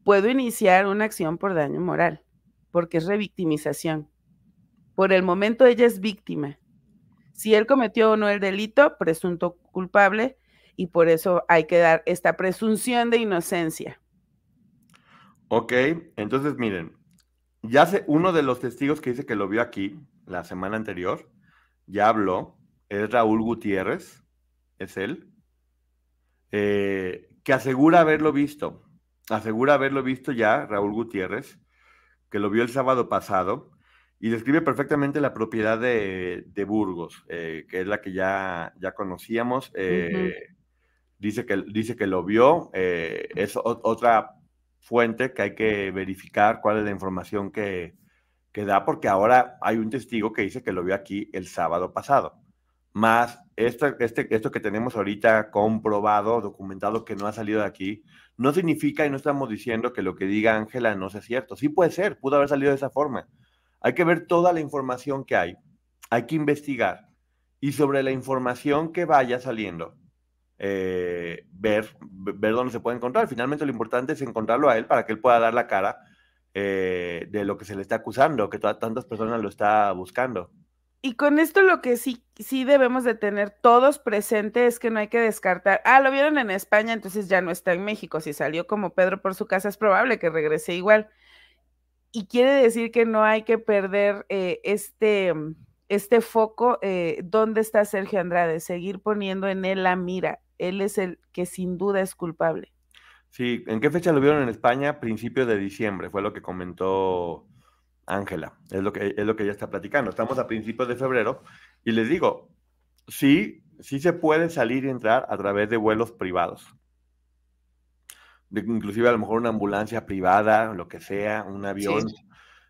puedo iniciar una acción por daño moral, porque es revictimización. Por el momento ella es víctima. Si él cometió o no el delito, presunto culpable, y por eso hay que dar esta presunción de inocencia. Ok, entonces miren, ya sé, uno de los testigos que dice que lo vio aquí la semana anterior, ya habló, es Raúl Gutiérrez, es él, eh, que asegura haberlo visto. Asegura haberlo visto ya Raúl Gutiérrez, que lo vio el sábado pasado, y describe perfectamente la propiedad de, de Burgos, eh, que es la que ya, ya conocíamos. Eh, uh-huh. dice, que, dice que lo vio. Eh, es o, otra fuente que hay que verificar cuál es la información que, que da, porque ahora hay un testigo que dice que lo vio aquí el sábado pasado. Más esto, este, esto que tenemos ahorita comprobado, documentado, que no ha salido de aquí, no significa, y no estamos diciendo que lo que diga Ángela no sea cierto. Sí puede ser, pudo haber salido de esa forma. Hay que ver toda la información que hay, hay que investigar, y sobre la información que vaya saliendo, eh, ver, ver dónde se puede encontrar. Finalmente lo importante es encontrarlo a él para que él pueda dar la cara eh, de lo que se le está acusando, que todas, tantas personas lo está buscando. Y con esto lo que sí, sí debemos de tener todos presente es que no hay que descartar, ah, lo vieron en España, entonces ya no está en México, si salió como Pedro por su casa es probable que regrese igual. Y quiere decir que no hay que perder eh, este, este foco, eh, ¿dónde está Sergio Andrade? Seguir poniendo en él la mira, él es el que sin duda es culpable. Sí, ¿en qué fecha lo vieron en España? Principio de diciembre, fue lo que comentó Ángela, es lo que es lo que ella está platicando. Estamos a principios de febrero y les digo, sí, sí se puede salir y entrar a través de vuelos privados. De, inclusive a lo mejor una ambulancia privada, lo que sea, un avión. Sí.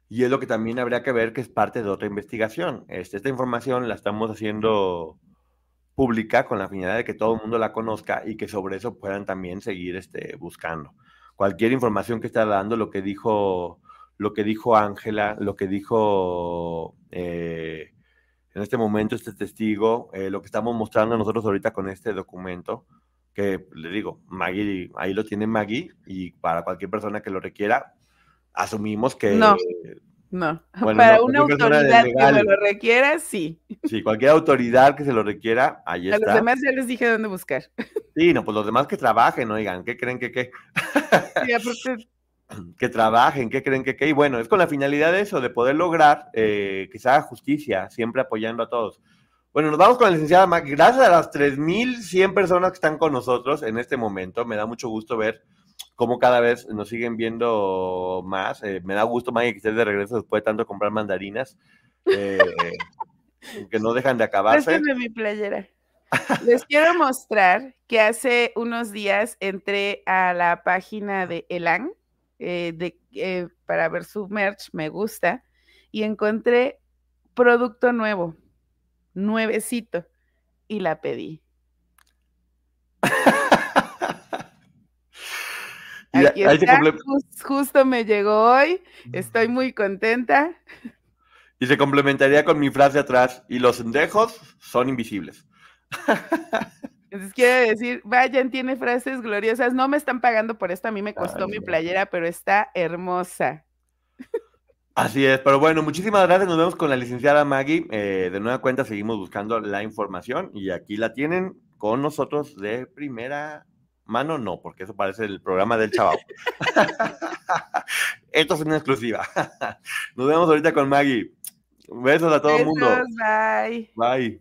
Y es lo que también habría que ver, que es parte de otra investigación. Este, esta información la estamos haciendo pública con la finalidad de que todo el mundo la conozca y que sobre eso puedan también seguir este, buscando. Cualquier información que está dando, lo que dijo... lo que dijo Ángela, lo que dijo eh, en este momento este testigo, eh, lo que estamos mostrando nosotros ahorita con este documento, que le digo, Maggie, ahí lo tiene Maggie, y para cualquier persona que lo requiera, asumimos que... No, no, bueno, para no, una autoridad legal, que me lo requiera, sí. Sí, cualquier autoridad que se lo requiera, ahí a está. A los demás ya les dije dónde buscar. Sí, no, pues los demás que trabajen, oigan, ¿qué creen que qué? Sí, aparte... que trabajen, que creen que qué, y bueno, es con la finalidad de eso, de poder lograr eh, que se haga justicia, siempre apoyando a todos. Bueno, nos vamos con la licenciada Maggie. Gracias a las tres mil cien personas que están con nosotros en este momento, me da mucho gusto ver cómo cada vez nos siguen viendo más, eh, me da gusto, Maggie, que estés de regreso después de tanto comprar mandarinas, eh, que no dejan de acabarse. Esta es mi playera. Les quiero mostrar que hace unos días entré a la página de Elan eh, de, eh, para ver su merch, me gusta, y encontré producto nuevo, nuevecito, y la pedí. Aquí ya, está, just, justo me llegó hoy, estoy muy contenta. Y se complementaría con mi frase atrás, y los endejos son invisibles. Entonces quiere decir, vayan, tiene frases gloriosas, no me están pagando por esto, a mí me costó Ay, mi playera, pero está hermosa. Así es, pero bueno, muchísimas gracias, nos vemos con la licenciada Maggie, eh, de nueva cuenta seguimos buscando la información y aquí la tienen con nosotros de primera mano, no, porque eso parece el programa del Chaval. Esto es una exclusiva. Nos vemos ahorita con Maggie. Besos a todo el mundo. Bye. Bye.